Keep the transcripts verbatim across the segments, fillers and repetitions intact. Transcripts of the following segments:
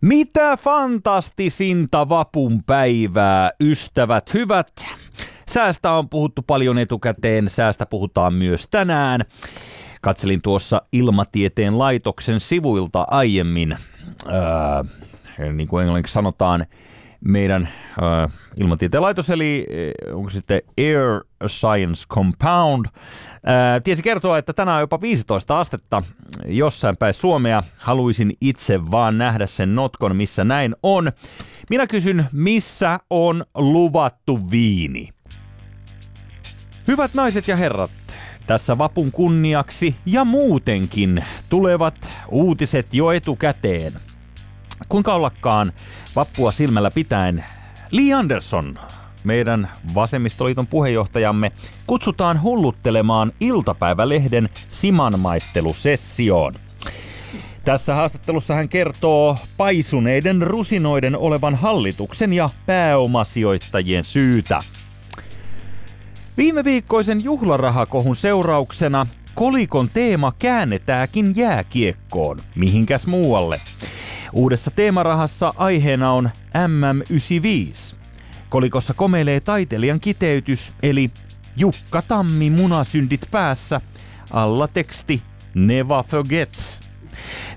Mitä fantastisinta vapun päivää, ystävät hyvät. Säästä on puhuttu paljon etukäteen, säästä puhutaan myös tänään. Katselin tuossa Ilmatieteen laitoksen sivuilta aiemmin, äh, niin kuin englanniksi sanotaan, meidän äh, Ilmatieteen laitos, eli äh, onko sitten Air Science Compound, äh, tiesi kertoa, että tänään on jopa viisitoista astetta jossain päin Suomea. Haluaisin itse vaan nähdä sen notkon, missä näin on. Minä kysyn, missä on luvattu viini? Hyvät naiset ja herrat, tässä vapun kunniaksi ja muutenkin tulevat uutiset jo etukäteen. Kuinka ollakaan vappua silmällä pitäen Lee Andersson, meidän vasemmistoliiton puheenjohtajamme, kutsutaan hulluttelemaan iltapäivälehden simanmaistelusessioon. Tässä haastattelussa hän kertoo paisuneiden rusinoiden olevan hallituksen ja pääomasijoittajien syytä. Viime viikkoisen juhlarahakohun seurauksena kolikon teema käännetääkin jääkiekkoon, mihinkäs muualle. Uudessa teemarahassa aiheena on M M yhdeksänkymmentäviisi. Kolikossa komeilee taiteilijan kiteytys, eli Jukka Tammi munasyndit päässä, alla teksti Never Forget.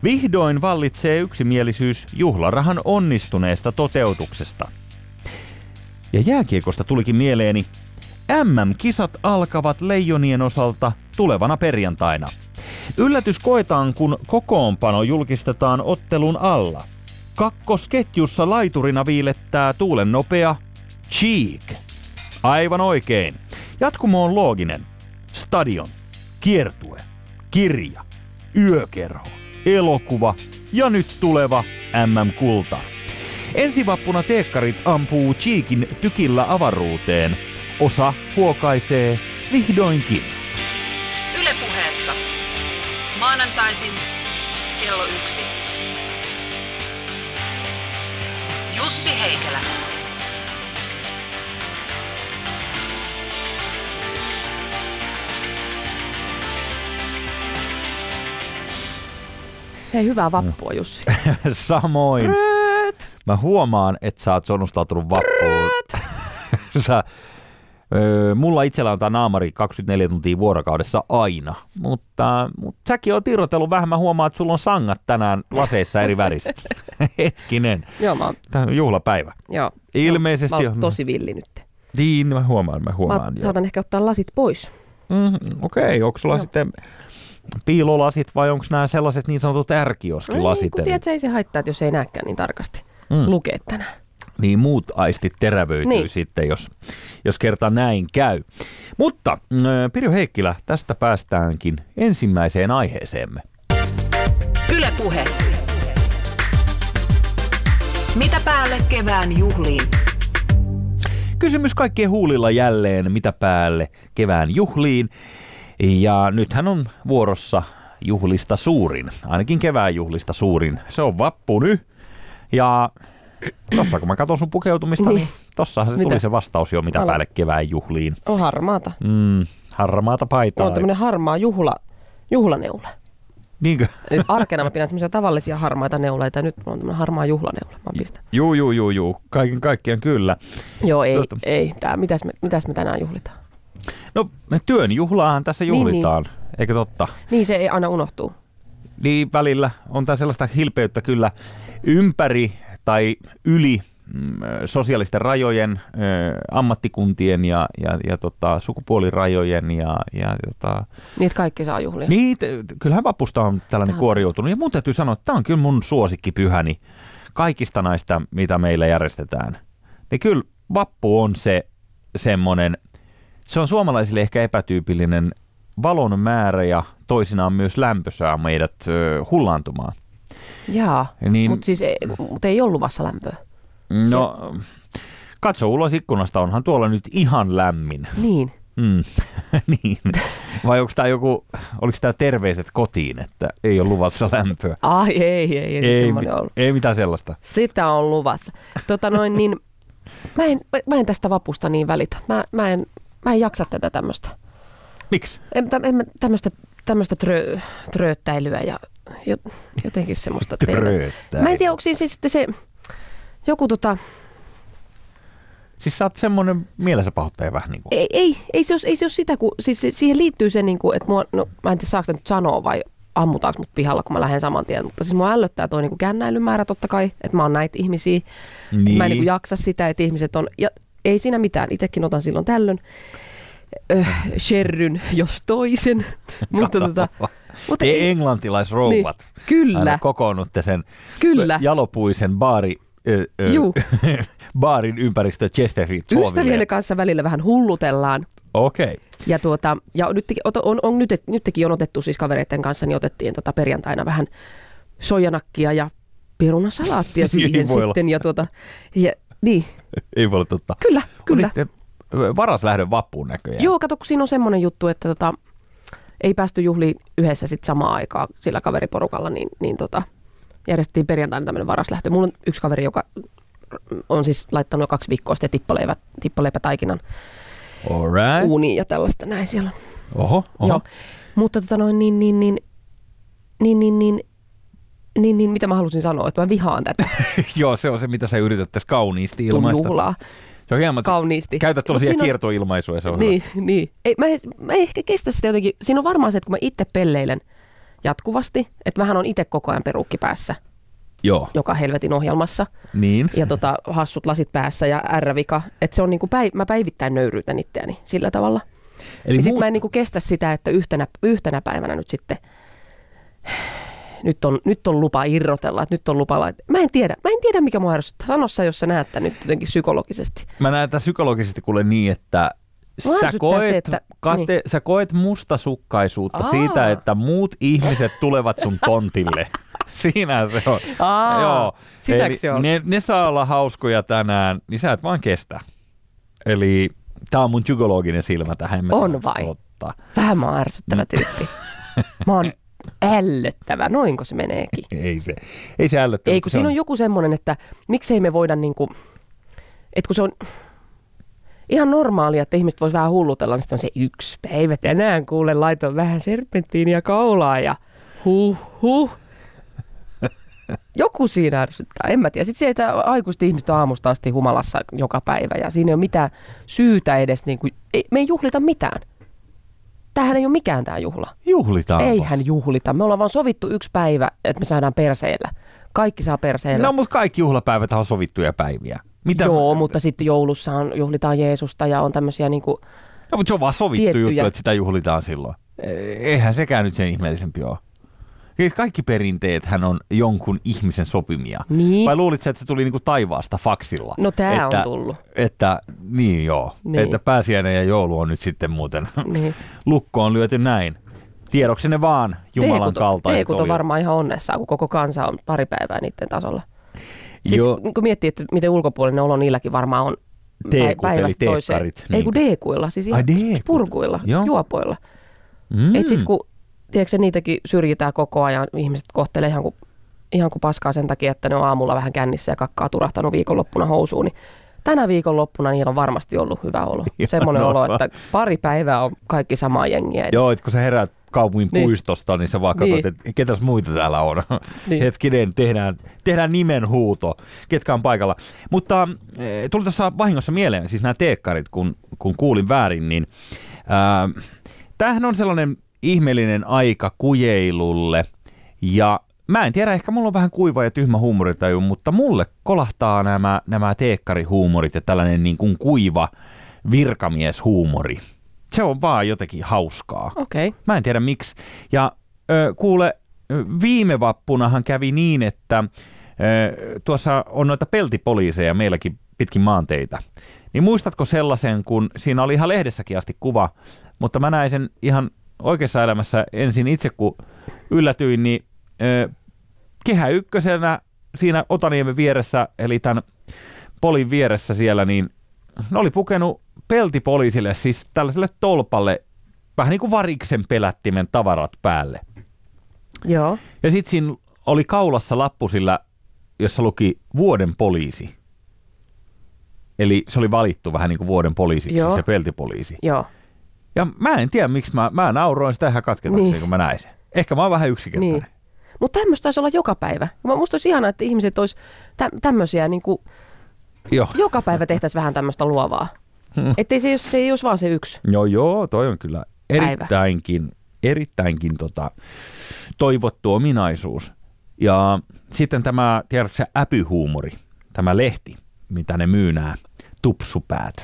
Vihdoin vallitsee yksimielisyys juhlarahan onnistuneesta toteutuksesta. Ja jääkiekosta tulikin mieleeni, M M-kisat alkavat leijonien osalta tulevana perjantaina. Yllätys koetaan, kun kokoonpano julkistetaan ottelun alla. Kakkosketjussa laiturina viilettää tuulen nopea Cheek. Aivan oikein. Jatkumo on looginen. Stadion, kiertue, kirja, yökerho, elokuva ja nyt tuleva M M-kulta. Ensivappuna teekkarit ampuu Cheekin tykillä avaruuteen. Osa huokaisee vihdoinkin. Yle Puheessa. Maanantaisin kello yksi. Jussi Heikelä. Hei, hyvää vappua, Jussi. Samoin. Prööt. Mä huomaan, että sä oot sonnustautunut vappuun. Sä... Mulla itsellä on tämä naamari kaksikymmentäneljä tuntia vuorokaudessa aina, mutta, mutta säkin oot irrotellut vähän. Mä huomaan, että sulla on sangat tänään laseissa eri väristä. Hetkinen. Joo, mä oon... Tämä on juhlapäivä. Joo. Ilmeisesti... Mä oon tosi villi nyt. Niin, mä huomaan, mä huomaan. Mä saatan ehkä ottaa lasit pois. Mm-hmm, Okei, okay. Onko sulla no. sitten piilolasit vai onko nämä sellaiset niin sanotut ärkioskilasit? No, tiedät, se ei se haittaa, että jos ei näkään niin tarkasti mm. lukee tänään. Niin muut aistit terävöityy niin. sitten, jos, jos kerta näin käy. Mutta Pirjo Heikkilä, tästä päästäänkin ensimmäiseen aiheeseemme. Yle Puhe. Mitä päälle kevään juhliin? Kysymys kaikkien huulilla jälleen, mitä päälle kevään juhliin. Ja nythän on vuorossa juhlista suurin, ainakin kevään juhlista suurin. Se on vappu nyt ja... Tossa kun mä katson sun pukeutumista, niin, niin tossahan se mitä? tuli se vastaus jo, mitä Ala. päälle kevään juhliin. On harmaata. Mm, harmaata paitaa. On tämmönen harmaa juhla, juhlaneula. Niinkö? Arkena mä pidän semmoisia tavallisia harmaita neuleita ja nyt on tämmönen harmaa juhlaneula. Mä pistän. Juu, juu, juu, juu. Kaiken kaikkiaan kyllä. Joo, ei, Tuota. ei. Tää, mitäs, me, mitäs me tänään juhlitaan? No, me työn juhlaahan tässä juhlitaan, niin, niin. eikö totta? Niin, se ei aina unohtuu. Niin, välillä on tää sellaista hilpeyttä kyllä ympäri... tai yli mm, sosiaalisten rajojen, ä, ammattikuntien ja, ja, ja tota, sukupuolirajojen. Ja, ja, tota... Niitä kaikki saa juhlia. Niitä, kyllähän vapusta on tällainen kuoriutunut. Ja mun täytyy sanoa, että tämä on kyllä mun suosikkipyhäni kaikista näistä, mitä meillä järjestetään. Niin kyllä vappu on se semmoinen, se on suomalaisille ehkä epätyypillinen valon määrä ja toisinaan myös lämpösää meidät ö, hullaantumaan. Jaa, niin, mutta siis ei, mut ei ole luvassa lämpöä. No, se... katso ulos ikkunasta, onhan tuolla nyt ihan lämmin. Niin. Mm, niin. Vai onko tämä joku, oliko tämä terveiset kotiin, että ei ole luvassa lämpöä? Ah, ei, ei, ei, ei, ei, mi- ei mitään sellaista. Sitä on luvassa. Tota noin, niin, mä, en, mä en tästä vapusta niin välitä. Mä, mä, en, mä en jaksa tätä tämmöistä. Miksi? En, en, tämmöistä trö, trööttäilyä ja... jotenkin semmoista tehdä. Mä en tiedä, onko siinä siis sitten se joku tota... Siis sä oot semmoinen mielensä pahoittaja vähän niin kuin. Ei, ei, ei, se ole, ei se ole sitä, kun siis siihen liittyy se niin kuin, että mua, no mä en tiedä saako sitä nyt sanoa vai ammutaanko mut pihalla, kun mä lähden saman tien. Mutta siis mua ällöttää toi niin kuin kännäilymäärä totta kai, että mä oon näitä ihmisiä. Niin. Mä en niin kuin jaksa sitä, että ihmiset on, ja ei siinä mitään, itsekin otan silloin tällöin. Öh, sherryn, jos toisen. Mutta tota, mutta ei, englantilaisrouvat. Niin, kyllä. Kokoonnutte sen kyllä. Jalopuisen baari. Ö, ö, baarin ympäristö Chesterfield. Ystävien kanssa välillä vähän hullutellaan. Okei. Okay. Ja, tuota, ja nyt, on, on, nyt, nytkin on otettu siis kavereiden kanssa, niin otettiin tota perjantaina vähän sojanakkia ja perunasalaattia siihen sitten. Ja tuota, ja, niin. Ei voi olla totta. Kyllä, kyllä. Varas lähdön vappuun näköjään. Joo, kato, kun siinä on semmoinen juttu, että tota, ei päästy juhliin yhdessä sit samaan aikaan sillä kaveriporukalla, niin, niin tota... järjestettiin perjantaina tämmöinen varaslähtö. Mulla on yksi kaveri, joka on siis laittanut jo kaksi viikkoa sitten tippaleivä, tippaleipätaikinan right. uuniin ja tällaista näin siellä. Oho, oho. Joo. Mutta tota noin, niin, niin, niin, niin, niin, niin, niin, niin, mitä mä halusin sanoa, että mä vihaan tätä. Joo, se on se, mitä sä yrität tässä kauniisti ilmaista. Tun juhlaa. Se on hieman, kauniisti. Käytät tuollaisia kiertoilmaisuja, se on niin, hyvä. Niin, ei, mä, mä ei ehkä kestä sitä jotenkin. Siinä on varmaan se, että kun mä itse pelleilen jatkuvasti, että mähän on itse koko ajan peruukki päässä. Joo. Joka helvetin ohjelmassa. Niin. Ja tota, hassut lasit päässä ja ärrävika. Että se on niinku, päiv- mä päivittäin nöyryytän itseäni sillä tavalla. Eli ja sit muut... mä en niinku kestä sitä, että yhtenä, yhtenä päivänä nyt sitten, nyt on, nyt on lupa irrotella, että nyt on lupa laittaa. Mä en tiedä, mä en tiedä mikä mua ärsyttää. Sano sä, jos sä näet tämän nyt jotenkin psykologisesti. Mä näen tämän psykologisesti kuule niin, että... Sä koet, se, että, kate, niin. sä koet mustasukkaisuutta Aa. siitä, että muut ihmiset tulevat sun tontille. Siinä se on. Aa, joo. Sitäks on? Ne, ne saa olla hauskoja tänään, niin sä et vaan kestä. Eli tää on mun psykologinen silmä tähän. On vai? Ottaa. Vähän mä oon ärsyttävä tyyppi. Mä oon ällöttävä, noinko se meneekin? Ei se, ei se ällöttävä. Ei, kun siinä on joku semmonen, että miksei me voida niinku, että kun se on... Ihan normaalia, että ihmiset vois vähän hullutella, niin sitten on se yksi päivä tänään kuule, laitoin vähän serpenttiinia kaulaa ja huh huh. Joku siinä ärsyttää, en mä tiedä. Sitten se, että aikuiset ihmiset on aamusta asti humalassa joka päivä ja siinä ei ole mitään syytä edes, niin kuin, ei, me ei juhlita mitään. Tämähän ei ole mikään tämä juhla. Juhlitaanko? Eihän juhlita, me ollaan vaan sovittu yksi päivä, että me saadaan perseillä. Kaikki saa perseillä. No, mutta kaikki juhlapäivät on sovittuja päiviä. Mitä Joo, mä... mutta sitten joulussahan juhlitaan Jeesusta ja on tämmöisiä niinku... No, mutta se on vaan sovittu tiettyjä... juttu, että sitä juhlitaan silloin. Eihän sekään nyt sen ihmeellisempi ole. Kaikki perinteethän on jonkun ihmisen sopimia. Niin. Vai luulit sä, että se tuli niinku taivaasta faksilla? No tää että, on tullut. Että, niin joo, niin. Että pääsiäinen ja joulu on nyt sitten muuten niin. Lukko on lyöty näin. Tiedoksenne vaan Jumalan teekut, kaltaiset teekut on oli. Varmaan ihan onnessaan, kun koko kansa on pari päivää niiden tasolla. Siis joo. Kun miettii, että miten ulkopuolinen olo niilläkin varmaan on teekut, päivästä toiseen. Niin. Ei kun deekuilla, siis ihan purkuilla, joo. Juopoilla. Mm. Että sitten kun, tiedätkö, niitäkin syrjitään koko ajan, ihmiset kohtelee ihan kuin, ihan kuin paskaa sen takia, että ne on aamulla vähän kännissä ja kakkaa turahtanut viikonloppuna housuun, niin tänä viikonloppuna niillä on varmasti ollut hyvä olo. Semmoinen no, olo, että pari päivää on kaikki samaa jengiä. Edes. Joo, että kun sä herät kaupungin niin. puistosta, niin sä vaan niin. katsot, että ketäs muita täällä on. Niin. Hetkinen, tehdään, tehdään nimenhuuto, ketkä on paikalla. Mutta e, tuli tuossa vahingossa mieleen, siis nämä teekkarit, kun, kun kuulin väärin, niin ää, tämähän on sellainen ihmeellinen aika kujeilulle. Ja mä en tiedä, ehkä mulla on vähän kuiva ja tyhmä huumoritaju, mutta mulle kolahtaa nämä, nämä teekkarihuumorit ja tällainen niin kuin kuiva virkamieshuumori. Se on vaan jotenkin hauskaa. Okay. Mä en tiedä miksi. Ja ö, kuule, viime vappunahan kävi niin, että ö, tuossa on noita peltipoliiseja meilläkin pitkin maanteitä. Niin muistatko sellaisen, kun siinä oli ihan lehdessäkin asti kuva, mutta mä näin sen ihan oikeassa elämässä ensin itse, kun yllätyin, niin ö, kehä ykkösenä siinä Otaniemen vieressä, eli tämän polin vieressä siellä, niin ne oli pukenut peltipoliisille, siis tällaiselle tolpalle, vähän niin kuin variksen pelättimen tavarat päälle. Joo. Ja sitten siinä oli kaulassa lappu sillä, jossa luki vuoden poliisi. Eli se oli valittu vähän niin kuin vuoden poliisiksi, Joo. se peltipoliisi. Joo. Ja mä en tiedä, miksi mä, mä nauroin sitä ihan katketakseen, niin. kun mä näin sen. Ehkä mä oon vähän yksinkertainen. Niin. Mutta tämmöistä taisi olla joka päivä. Musta olisi ihanaa, että ihmiset olisi tä- tämmöisiä, niin kuin joka päivä tehtäisiin vähän tämmöistä luovaa. Hmm. Että se, se ei olisi vaan se yksi. Joo, joo, toi on kyllä erittäinkin, erittäinkin tota, toivottu ominaisuus. Ja sitten tämä, tiedätkö sä, äpyhuumori, tämä lehti, mitä ne myy nämä tupsupäät.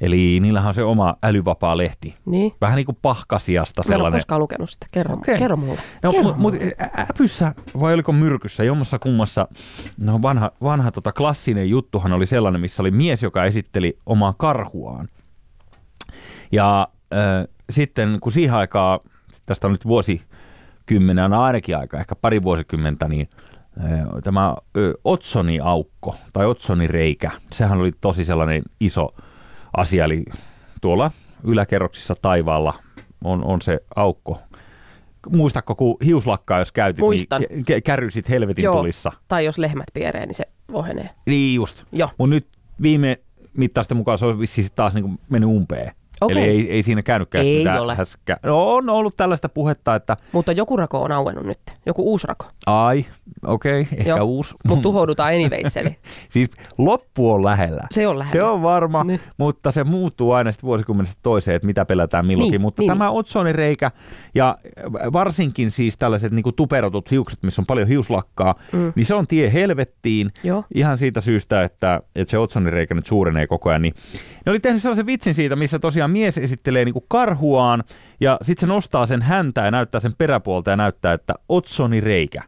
Eli niillähän on se oma älyvapaa lehti. Niin. Vähän niin kuin Pahkasiasta sellainen. Mä en ole koskaan lukenut sitä. Kerro, okay. kerro mulle. No, kerro mu- mulle. Mut äpyssä vai oliko myrkyssä? Jommassa kummassa no vanha, vanha tota klassinen juttuhan oli sellainen, missä oli mies, joka esitteli omaa karhuaan. Ja äh, sitten kun siihen aikaan, tästä on nyt vuosikymmenen ainakin aika, ehkä pari vuosikymmentä, niin äh, tämä ö, otsoniaukko tai otsonireikä, sehän oli tosi sellainen iso asia, eli tuolla yläkerroksissa taivaalla on, on se aukko. Muistatko, kun hiuslakkaa, jos käytit, Muistan. niin k- kärysit helvetin Joo. tulissa. Tai jos lehmät pieree, niin se ohenee. Niin just. Mutta nyt viime mittaisten mukaan se on vissiin taas niin mennyt umpeen. Okay. Eli ei, ei siinä käynytkään ei mitään ole. Häskää. No on ollut tällaista puhetta, että... Mutta joku rako on auennut nyt, joku uusi rako. Ai, okei, okay, ehkä Joo. uusi. Mutta tuhoudutaan anyways, eli... siis loppu on lähellä. Se on lähellä. Se on varma, ne. Mutta se muuttuu aina sitten vuosikymmenestä toiseen, että mitä pelätään milloinkin. Niin, mutta niin, tämä niin. otsonireikä ja varsinkin siis tällaiset niinku tuperotut hiukset, missä on paljon hiuslakkaa, mm. niin se on tie helvettiin. Joo. Ihan siitä syystä, että, että se otsonireikä nyt suurenee koko ajan. Niin... Ne oli tehnyt sellaisen vitsin siitä, missä tosiaan mies esittelee niinku karhuaan ja sitten se nostaa sen häntää ja näyttää sen peräpuolta ja näyttää, että otsonireikä.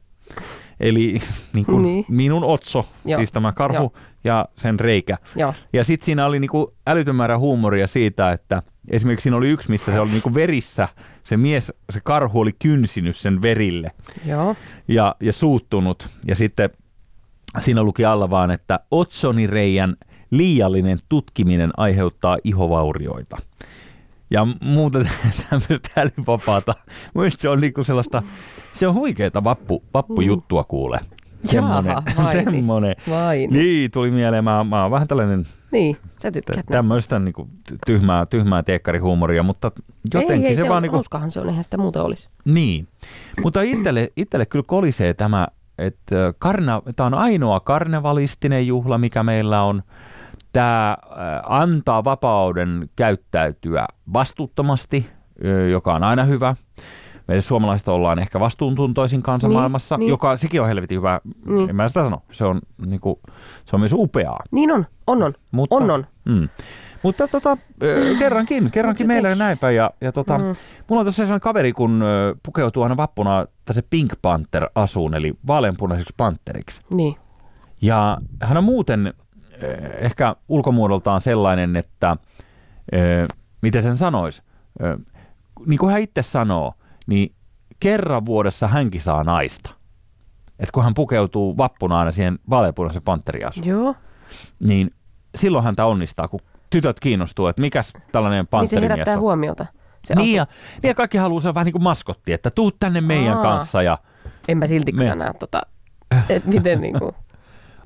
Eli niinku niin. minun otso, Joo. siis tämä karhu Joo. ja sen reikä. Joo. Ja sitten siinä oli niinku älytön määrä huumoria siitä, että esimerkiksi siinä oli yksi, missä se oli niinku verissä. Se mies, se karhu oli kynsinyt sen verille Joo. Ja, ja suuttunut. Ja sitten siinä luki alla vaan, että otsonireijän liiallinen tutkiminen aiheuttaa ihovaurioita. Ja muuta tämmöistä älyvapaata. Mielestäni se on niinku sellaista, se on huikeeta vappu, vappujuttua kuule. Semmoinen. Semmoinen. Niin. niin, tuli mieleen. Mä, mä oon vähän tällainen niin, sä tykkäät tämmöistä niinku tyhmää, tyhmää teekkarihuumoria, mutta jotenkin ei, ei, se, se on, vaan... Niinku... Hauskahan se on, eihän sitä muuta olisi. Niin, mutta itselle, itselle kyllä kolisee tämä, että karna... tämä on ainoa karnevalistinen juhla, mikä meillä on. Tämä antaa vapauden käyttäytyä vastuuttomasti, joka on aina hyvä. Me suomalaiset ollaan ehkä vastuuntuntoisin kansanmaailmassa, niin, niin. joka sekin on helvetin hyvä. Niin. En mä sitä sano. Se on, niin kuin, se on myös upeaa. Niin on, on on. Mutta, on on. Mm. Mutta tota, kerrankin, kerrankin meillä on näinpä. Ja, ja tota, mm. Mulla on tuossa sellainen kaveri, kun pukeutuu aina vappuna tässä Pink Panther-asuun, eli vaaleanpunaiseksi panteriksi. Niin. Ja hän on muuten... ehkä ulkomuodoltaan sellainen, että ö, miten sen sanoisi, ö, niin kuin hän itse sanoo, niin kerran vuodessa hänkin saa naista. Että kun hän pukeutuu vappuna aina siihen vaaleanpunaisen panteriasuun, Joo. niin silloin häntä onnistaa, kun tytöt kiinnostuu, että mikäs tällainen panterimies on. Niin se herättää huomiota. Se niin, ja, niin ja kaikki haluaa se vähän niin kuin maskotti, että tuu tänne meidän Aa, kanssa. Ja en mä silti me... kyllä näe, tota, että miten niin kuin...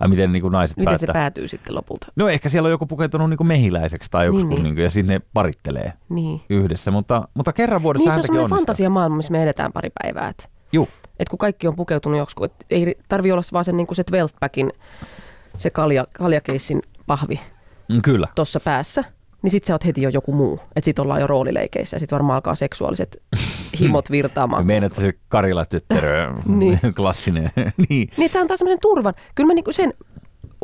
Ai miten niin kuin naiset miten päättää. Se päätyy sitten lopulta? No ehkä siellä on joku pukeutunut niin kuin mehiläiseksi tai joku niin, niin. ja sitten ne parittelee niin. yhdessä, mutta, mutta kerran vuodessa niin, häntäkin onnistaa. Niin se on fantasiamaailma, missä me edetään pari päivää. Että et kun kaikki on pukeutunut joksikin, että ei tarvitse olla vaan se, niin kuin se twelve-packin, se kalja, kaljakeissin pahvi Kyllä. tuossa päässä, niin sitten sä oot heti jo joku muu. Että sit ollaan jo roolileikeissä ja sitten varmaan alkaa seksuaaliset himot virtaamaan. Meinaat se Karjala-tyttärö, niin. klassinen. niin. niin, se antaa semmoisen turvan. Kyllä mä niinku sen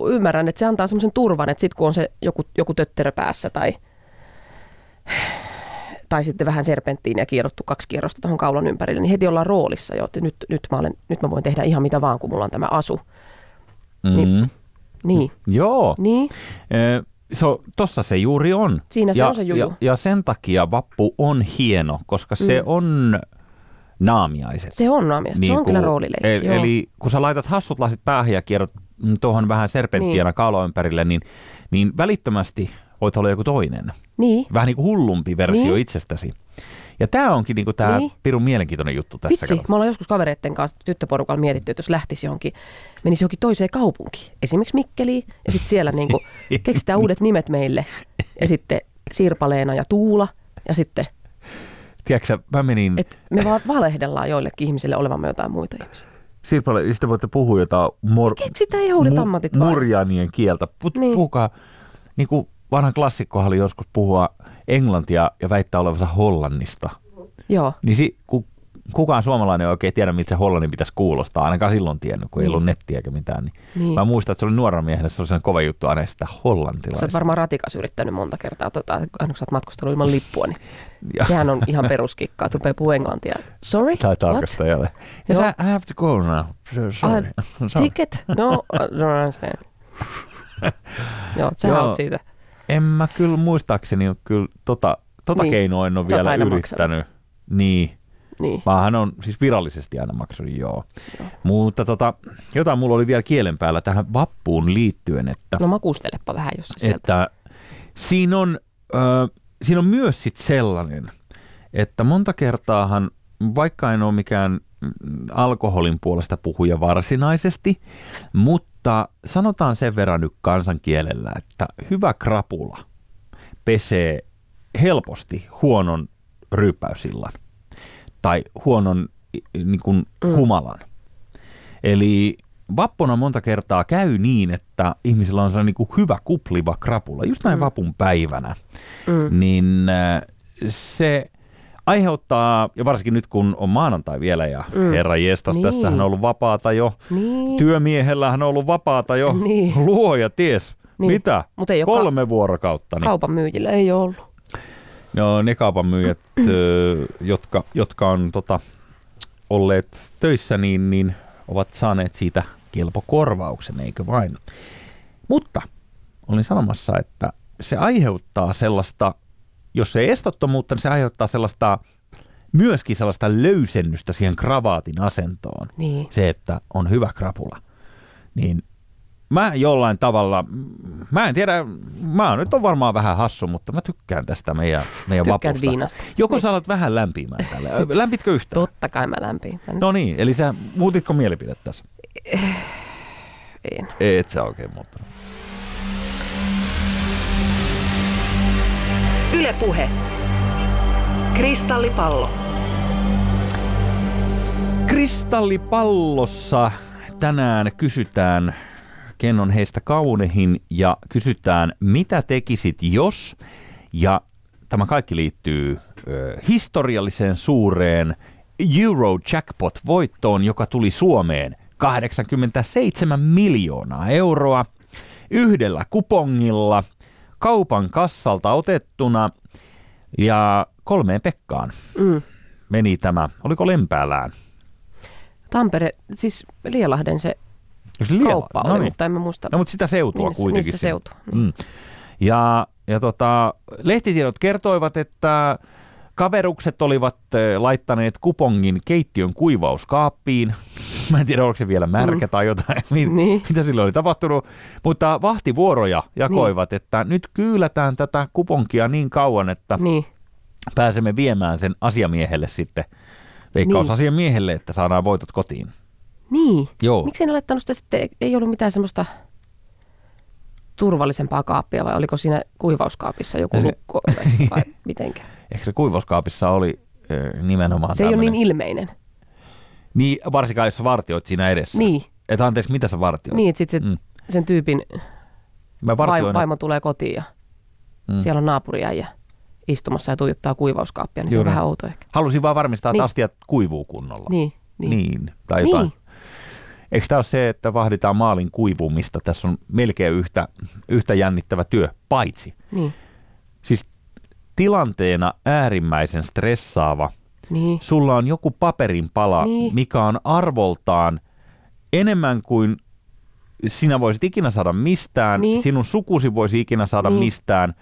ymmärrän, että se antaa semmoisen turvan, että sitten kun on se joku, joku tötterö päässä tai, tai sitten vähän serpenttiin ja kierrottu kaksi kierrosta tuohon kaulan ympärille, niin heti ollaan roolissa jo. Nyt, nyt, mä olen, nyt mä voin tehdä ihan mitä vaan, kun mulla on tämä asu. Niin. Mm. niin. Joo. Niin. Ö- So, tossa se juuri on. Siinä se ja, on se juju. Ja, ja sen takia vappu on hieno, koska mm. se on naamiaiset. Se on naamiaiset, niin se on kun, kyllä roolileikki. Eli, eli kun sä laitat hassut lasit päähän ja kierrot tuohon vähän serpenttiana niin. kaula ympärille, niin, niin välittömästi voit olla joku toinen. Niin. Vähän niin kuin hullumpi versio niin. itsestäsi. Ja tämä onkin niin tämä niin. pirun mielenkiintoinen juttu tässä. Vitsi, me ollaan joskus kavereiden kanssa tyttöporukalla mietitty, että jos lähtisi johonkin, menisi johonkin toiseen kaupunkiin. Esimerkiksi Mikkeliin ja sitten siellä niin kuin keksitään uudet nimet meille. Ja sitten Sirpa-Leena ja Tuula ja sitten Tiedätkö, mä menin... Et me vaan valehdellaan joillekin ihmisille olevamme jotain muita ihmisiä. Sirpalle, niistä voitte puhua jotain mor- Keksitään ja uudet ammatit mu- murjaanien kieltä. Put- niin. Puhukaa, niin kuin vanha klassikkohan oli joskus puhua englantia ja väittää olevansa Hollannista. Joo. Niin si- ku- kukaan suomalainen ei oikein tiedä, mitä se Hollannin pitäisi kuulostaa. Ainakaan silloin tiennyt, kun niin. ei ollut nettiä eikä mitään. Niin. Niin. Mä muistan, että se oli nuoran miehenä sellainen kova juttu aina sitä hollantilaista. Sä oot varmaan ratikas yrittänyt monta kertaa, tuota, aina kun sä oot matkustellut ilman lippua, niin sehän on ihan peruskikkaa. Tulee puhua englantia. Sorry? Tai tarkastajalle. Yes, I have to go now. Sorry. Uh, ticket? No, I don't understand. Joo, sä Joo. oot siitä. En mä kyllä muistaakseni, kyllä tota, tota niin. keinoa en ole sä vielä yrittänyt. Maksanut. Niin. Niin. Mähän on siis virallisesti aina maksanut, joo. joo. Mutta tota, jotain mulla oli vielä kielen päällä tähän vappuun liittyen. Että, no makustelepa vähän, jos sieltä. Että siinä on, äh, siinä on myös sit sellainen, että monta kertaahan, vaikka en ole mikään alkoholin puolesta puhuja varsinaisesti, mutta sanotaan sen verran nyt kansankielellä, että hyvä krapula pesee helposti huonon ryyppäysillan. Tai huonon niin kuin humalan. Mm. Eli vappona monta kertaa käy niin, että ihmisillä on sellainen niin kuin hyvä kupliva krapula, just näin mm. vapun päivänä. Mm. Niin se aiheuttaa, ja varsinkin nyt kun on maanantai vielä, ja mm. herra jestas, niin. tässähän on ollut vapaata jo, niin. työmiehellähän on ollut vapaata jo, niin. luoja ties, niin. mitä, kolme ka- vuorokautta. Niin. Kaupan myyjillä ei ole ollut. No, ne kaupan myyjät, jotka, jotka on tota, olleet töissä, niin, niin ovat saaneet siitä kelpokorvauksen, eikö vain? Mutta olin sanomassa, että se aiheuttaa sellaista, jos ei estottomuutta, niin se aiheuttaa sellaista, myöskin sellaista löysennystä siihen kravaatin asentoon. Niin. Se, että on hyvä krapula. Niin mä jollain tavalla, mä en tiedä, mä nyt on varmaan vähän hassu, mutta mä tykkään tästä meidän, meidän vapusta. Tykkään viinasta. Joko sä alat vähän lämpimään tällä? Lämpitkö yhtään? Totta kai mä lämpimään. No niin, eli sä muutitko mielipidettäsi? En. Et sä oikein muuttanut. Yle Puhe. Kristallipallo. Kristallipallossa tänään kysytään... Ken on heistä kaunehin ja kysytään, mitä tekisit jos, ja tämä kaikki liittyy ö, historialliseen suureen Eurojackpot-voittoon, joka tuli Suomeen kahdeksankymmentäseitsemän miljoonaa euroa yhdellä kupongilla kaupan kassalta otettuna ja kolmeen Pekkaan mm. meni tämä. Oliko Lempäälään? Tampere, siis Lielahden se. Kauppa oli, no niin. mutta en mä muista. No, mutta sitä seutua niin, kuitenkin. Niistä seutua. Niin. Mm. Ja, ja tota, lehtitiedot kertoivat, että kaverukset olivat laittaneet kupongin keittiön kuivauskaappiin. Mä en tiedä, oliko se vielä märkä mm. tai jotain, niin. mitä silloin oli tapahtunut. Mutta vahtivuoroja jakoivat, niin. että nyt kyylätään tätä kuponkia niin kauan, että niin. pääsemme viemään sen asiamiehelle sitten. Veikkausasiamiehelle, niin. että saadaan voitot kotiin. Niin. Joo. Miksi en laittanut sitä sitten, ei ollut mitään semmoista turvallisempaa kaappia, vai oliko siinä kuivauskaapissa joku lukko vai mitenkään? Ehkä se kuivauskaapissa oli ö, nimenomaan se tämmöinen. Se ei ole niin ilmeinen. Niin, varsinkaan jos sä vartioit siinä edessä. Niin. Että anteeksi, mitä sä vartioit? Niin, että sitten se, mm. sen tyypin vaimo, vaimo tulee kotiin ja mm. siellä on naapuriäijä istumassa ja tuijottaa kuivauskaappia, niin Juuri. se on vähän outo ehkä. Halusin vaan varmistaa, että niin. astiat kuivuu kunnolla. Niin. Niin. niin, tai jotain. Niin. Eikö tämä ole se, että vahditaan maalin kuivumista? Tässä on melkein yhtä, yhtä jännittävä työ, paitsi. Niin. Siis tilanteena äärimmäisen stressaava. Niin. Sulla on joku paperin pala, niin. mikä on arvoltaan enemmän kuin sinä voisit ikinä saada mistään. Niin. Sinun sukusi voisi ikinä saada niin. mistään.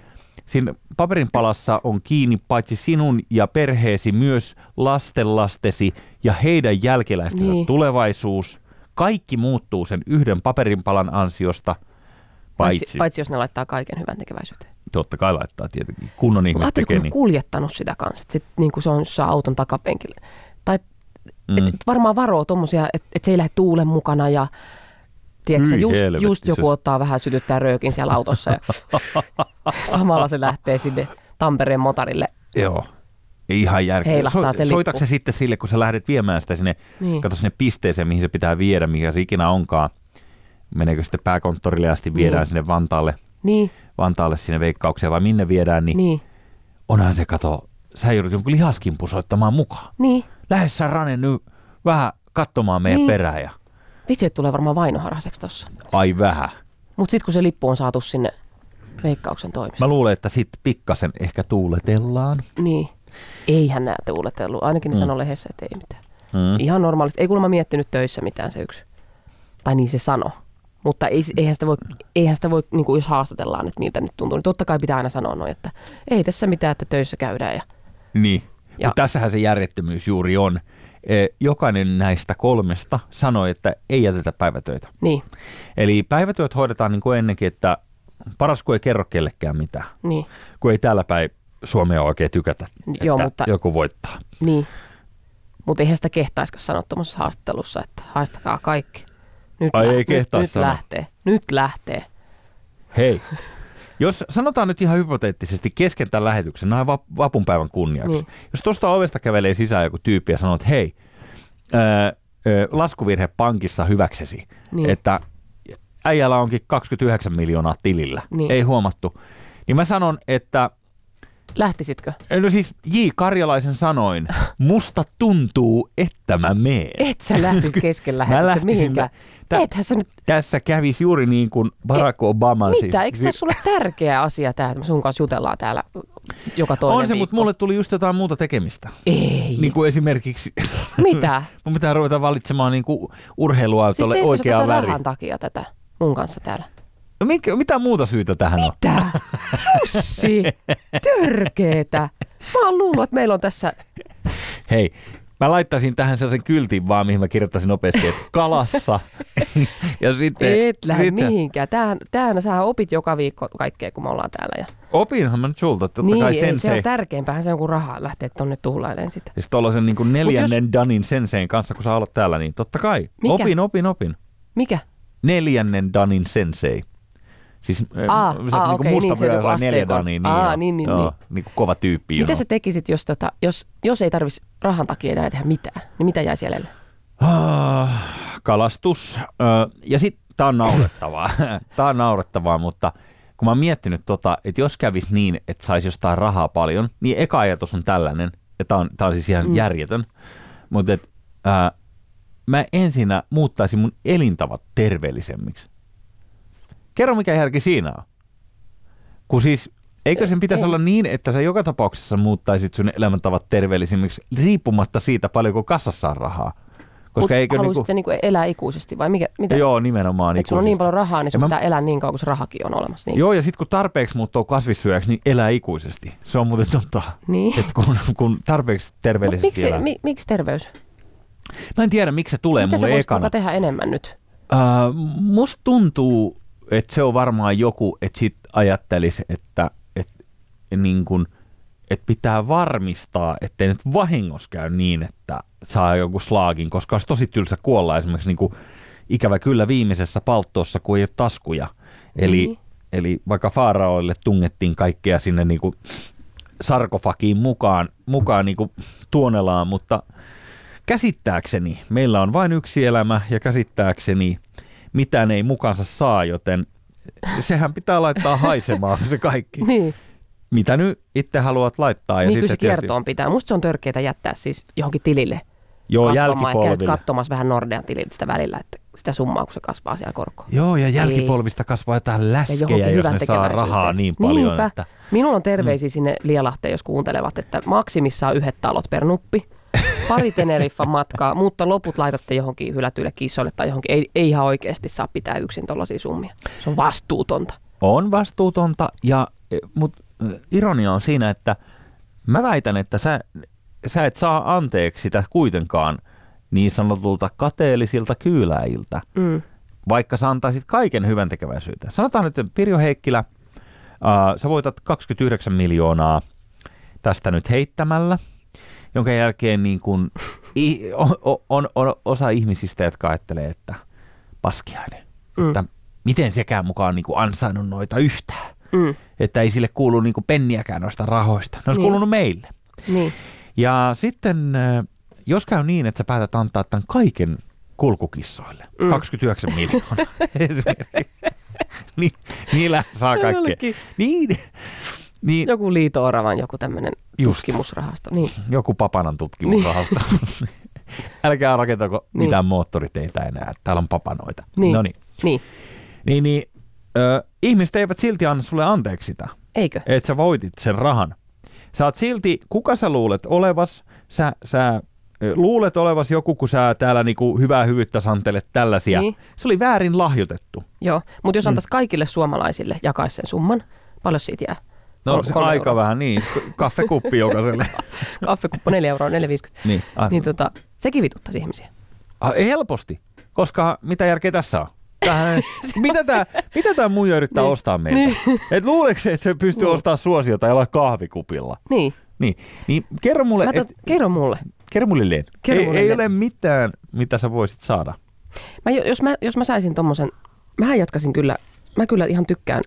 Siinä paperin palassa on kiinni paitsi sinun ja perheesi myös lastenlastesi ja heidän jälkeläistensä niin. tulevaisuus. Kaikki muuttuu sen yhden paperinpalan ansiosta. Paitsi, paitsi, paitsi jos ne laittaa kaiken hyvän tekeväisyyteen. Totta kai laittaa tietenkin, kun on ihmiset tekee. Niin. kuljettanut sitä kanssa, sit, niin kuin se on jossain auton takapenkillä. Tai mm. et, et varmaan varoo tuommoisia, että et se ei lähde tuulen mukana ja... Tiedätkö, just, just joku ottaa vähän sytyttää röökin siellä autossa ja samalla se lähtee sinne Tampereen motarille. Joo. Ei ihan järkeä. So, soitatko se sitten sille, kun sä lähdet viemään sitä sinne, niin. Kato sinne pisteeseen, mihin se pitää viedä, mikä se ikinä onkaan. Meneekö sitten pääkonttorille asti, viedään niin. sinne Vantaalle, niin. Vantaalle sinne Veikkaukseen vai minne viedään, niin, niin. onhan se kato, sä joudut jonkun lihaskimpu soittamaan mukaan. Niin. Lähes sä Rane nyt vähän katsomaan meidän niin. perää. Ja... Vitsi, tulee varmaan vainoharhaseksi tossa. Ai vähän. Mutta sitten kun se lippu on saatu sinne Veikkauksen toimistoon. Mä luulen, että sitten pikkasen ehkä tuuletellaan. Niin. Eihän nää tuuletellut. Ainakin ne mm. sanoi lehdessä, että ei mitään. Mm. Ihan normaalisti. Ei kuulemma miettinyt töissä mitään se yksi. Tai niin se sano. Mutta ei, eihän sitä voi, eihän sitä voi niin kuin jos haastatellaan, että miltä nyt tuntuu. Niin totta kai pitää aina sanoa noin, että ei tässä mitään, että töissä käydään. Ja... Niin. Ja... Mutta tässähän se järjettömyys juuri on. Jokainen näistä kolmesta sanoi, että ei jätetä päivätöitä. Niin. Eli päivätyöt hoidetaan niin kuin ennenkin, että paras kun ei kerro kellekään mitään. Niin. Kun ei täällä päin Suomea oikein tykätä, että joo, mutta, joku voittaa. Niin, mutta eihän sitä kehtaisiko sanoa tuommoisessa haastattelussa, että haistakaa kaikki. Nyt, Ai lä- ei nyt, nyt lähtee. Nyt lähtee. Hei, jos sanotaan nyt ihan hypoteettisesti kesken tämän lähetyksen, nämä on vapunpäivän kunniaksi. Niin. Jos tuosta ovesta kävelee sisään joku tyyppi ja sanoo, että hei, ää, ää, laskuvirhe pankissa hyväksesi, niin. että äijällä onkin kaksikymmentäyhdeksän miljoonaa tilillä, niin. ei huomattu. Niin mä sanon, että... Lähtisitkö? No siis J. Karjalaisen sanoin, musta tuntuu, että mä meen. Et sä lähtis kesken lähetyksen mihinkään. Tä- Ethän sä nyt... Tässä kävisi juuri niin kuin Barack Obama. Mitä? Siis... Eikö tässä sulle tärkeä asia tämä, että sun kanssa jutellaan täällä joka toinen on se, viikko? Mutta mulle tuli just jotain muuta tekemistä. Ei. Niin kuin esimerkiksi... Mitä? Mun pitää ruveta valitsemaan niin kuin urheiluautolle siis oikeaa väriä. Siis rahan takia tätä mun kanssa täällä? No minkä, mitä muuta syytä tähän mitä? On? Mitä? Jussi, törkeetä. Mä oon luullut, että meillä on tässä... Hei, mä laittaisin tähän sellaisen kyltin vaan, mihin mä kirjoittaisin nopeasti, että kalassa. ja sitten, et lähde sitten... mihinkään. Tämähän, tämähän sä opit joka viikko kaikkea, kun me ollaan täällä. Ja... Opinhan mä nyt sulta, totta niin, kai sensei. Se on tärkeämpähän se on, kun rahaa lähtee tonne tuhlailemaan sitä. Ja sitten ollaan sen niin kuin neljännen jos... Danin sensein kanssa, kun sä olet täällä, niin totta kai. Mikä? Opin, opin, opin. Mikä? Neljännen Danin sensei. Siis ah, niin ah, okay, musta niin, joku neljä Dania, niin, ah, niin, niin, joo, niin. niin kova tyyppi. Mitä sä tekisit, jos, tota, jos, jos ei tarvitsisi rahan takia tehdä mitään, niin mitä jäisi jäljellä? Ah, kalastus. Ja sitten tää on naurettavaa, tää on naurettavaa, mutta kun mä oon miettinyt, tota, että jos kävisi niin, että saisi jostain rahaa paljon, niin eka ajatus on tällainen, ja tää on, tää on siis ihan mm. järjetön, mutta et, äh, mä ensinnä muuttaisin mun elintavat terveellisemmiksi. Kerro mikä järki siinä on. Kun siis, eikö sen pitäisi olla niin, että sä joka tapauksessa muuttaisit sun elämäntavat terveellisimmiksi riippumatta siitä paljonko kassassa on rahaa. Koska eikö haluaisit niinku... se niinku elää ikuisesti vai mikä, mitä? Joo, nimenomaan ikuisesti. Kun on niin paljon rahaa, niin sun mä... pitää elää niin kauan, kun se rahakin on olemassa. Niin. Joo, ja sitten kun tarpeeksi muuttuu kasvissyöjäksi, niin elää ikuisesti. Se on muuten totta, niin. että kun, kun tarpeeksi terveellisesti miksi, elää. Mi, miksi terveys? Mä en tiedä, miksi se tulee mitä mulle ekana. Mitä sä voisit tehdä enemmän nyt? Äh, musta tuntuu... Et se on varmaan joku, että sit ajattelisi, että et, niin kun, et pitää varmistaa, ettei nyt vahingossa käy niin, että saa joku slaagin, koska olisi tosi tylsä kuolla esimerkiksi niin kun, ikävä kyllä viimeisessä palttoossa, kun ei ole taskuja. Eli, mm. eli vaikka faaraoille tungettiin kaikkea sinne niin kun, sarkofakiin mukaan, mukaan niin kun, tuonelaan, mutta käsittääkseni meillä on vain yksi elämä ja käsittääkseni mitään ei mukaansa saa, joten sehän pitää laittaa haisemaan se kaikki, niin. mitä nyt itse haluat laittaa. Ja niin sitten kyllä se kiertoon pitää. Musta se on törkeätä jättää siis johonkin tilille joo, kasvamaan ja käyt katsomassa vähän Nordean tilille sitä välillä, että sitä summaa, kun se kasvaa siellä korkoon. Joo, ja jälkipolvista ei. Kasvaa jotain läskejä, ja jos ne saa rahaa niin paljon. Niinpä. Että... Minulla on terveisiä mm. sinne Lielahteen, jos kuuntelevat, että maksimissaan yhdet talot per nuppi. Pari Teneriffan matkaa, mutta loput laitatte johonkin hylätyille kissoille tai johonkin. Ei, ei ihan oikeasti saa pitää yksin tuollaisia summia. Se on vastuutonta. On vastuutonta, ja, mutta ironia on siinä, että mä väitän, että sä, sä et saa anteeksi sitä kuitenkaan niin sanotulta kateellisilta kyyläiltä, mm. vaikka sä antaisit kaiken hyvän tekeväisyyteen. Sanotaan nyt, Pirjo Heikkilä, ää, sä voitat kaksikymmentäyhdeksän miljoonaa tästä nyt heittämällä. Jonka jälkeen niin kun, on, on, on osa ihmisistä, jotka ajattelee, että paskiainen, mm. että miten sekään mukaan niin ansainnut noita yhtään, mm. että ei sille kuulu niin penniäkään noista rahoista. Ne olisi niin. kuulunut meille. Niin. Ja sitten, jos käy niin, että sä päätät antaa tämän kaiken kulkukissoille, mm. kaksikymmentäyhdeksän miljoonaa Ni, niillä saa kaikkea. Niin, niin. Joku liito-oravan, joku tämmöinen tutkimusrahasto. Niin. Joku papanan tutkimusrahasto. Niin. Älkää rakentako niin. mitään moottoriteitä enää, täällä on papanoita. Niin. Noniin. Niin. Niin, niin ö, ihmiset eivät silti anna sulle anteeksi sitä. Eikö? Että sä voitit sen rahan. Sä oot silti, kuka sä luulet olevas, sä, sä luulet olevas joku, kun sä täällä niinku hyvää hyvyyttä santelet tällaisia. Niin. Se oli väärin lahjoitettu. Joo, mutta jos antais mm. kaikille suomalaisille jakaisi sen summan, paljon siitä jää? No Kol- se aika euroa. Vähän niin, kaffekuppi jokaiselle. Kaffekuppo neljä euroa, neljä viisikymmentä Niin, niin tota, sekin vituttaisi ihmisiä. Ah, ei helposti, koska mitä järkeä tässä on? Tähän, mitä tämä mitä muija yrittää niin. ostaa meiltä? Niin. Et luuleeko se, että se pystyy niin. ostamaan suosiota jollain kahvikupilla? Niin. Niin, niin kerro mulle. Et, kerro mulle. Kerro mulle, Leen. Kerro ei, mulle ei ole mitään, mitä sä voisit saada. Mä, jos, mä, jos mä saisin tommosen, mähän jatkaisin kyllä, mä kyllä ihan tykkään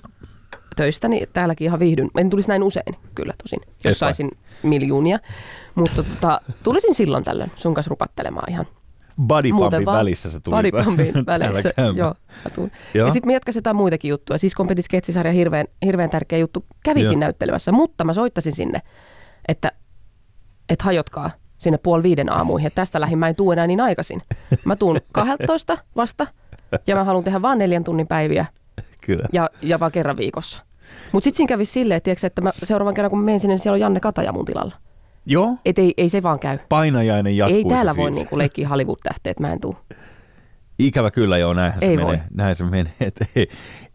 töistäni, täälläkin ihan viihdyn. En tulisi näin usein, kyllä tosin, jos Epa. saisin miljoonia. Mutta tota, tulisin silloin tällöin sun kanssa rupattelemaan ihan. Bodypumpin välissä se tuli. Bodypumpin välissä, joo, joo. Ja sitten mä jatkaisin jotain muitakin juttuja. Siis kompetisketsisarja, hirveän, hirveän tärkeä juttu. Kävisin joo. näyttelemässä, mutta mä soittasin sinne, että et hajotkaa sinne puoli viiden aamuihin. Et tästä lähin mä en tuu enää niin aikaisin. Mä tuun kahdeltoista vasta ja mä haluan tehdä vaan neljän tunnin päiviä. Kyllä. Ja, ja vaan kerran viikossa. Mutta sitten siinä kävisi silleen, tiedätkö, että mä seuraavan kerran kun mä menen sinne, niin siellä on Janne Kataja mun tilalla. Joo. Et ei, ei se vaan käy. Painajainen jatkuu. Ei täällä voi niinku leikkiä Hollywood-tähteä, että mä en tuu. Ikävä kyllä joo, näinhän ei se voi. menee. Näinhän se menee, että ei,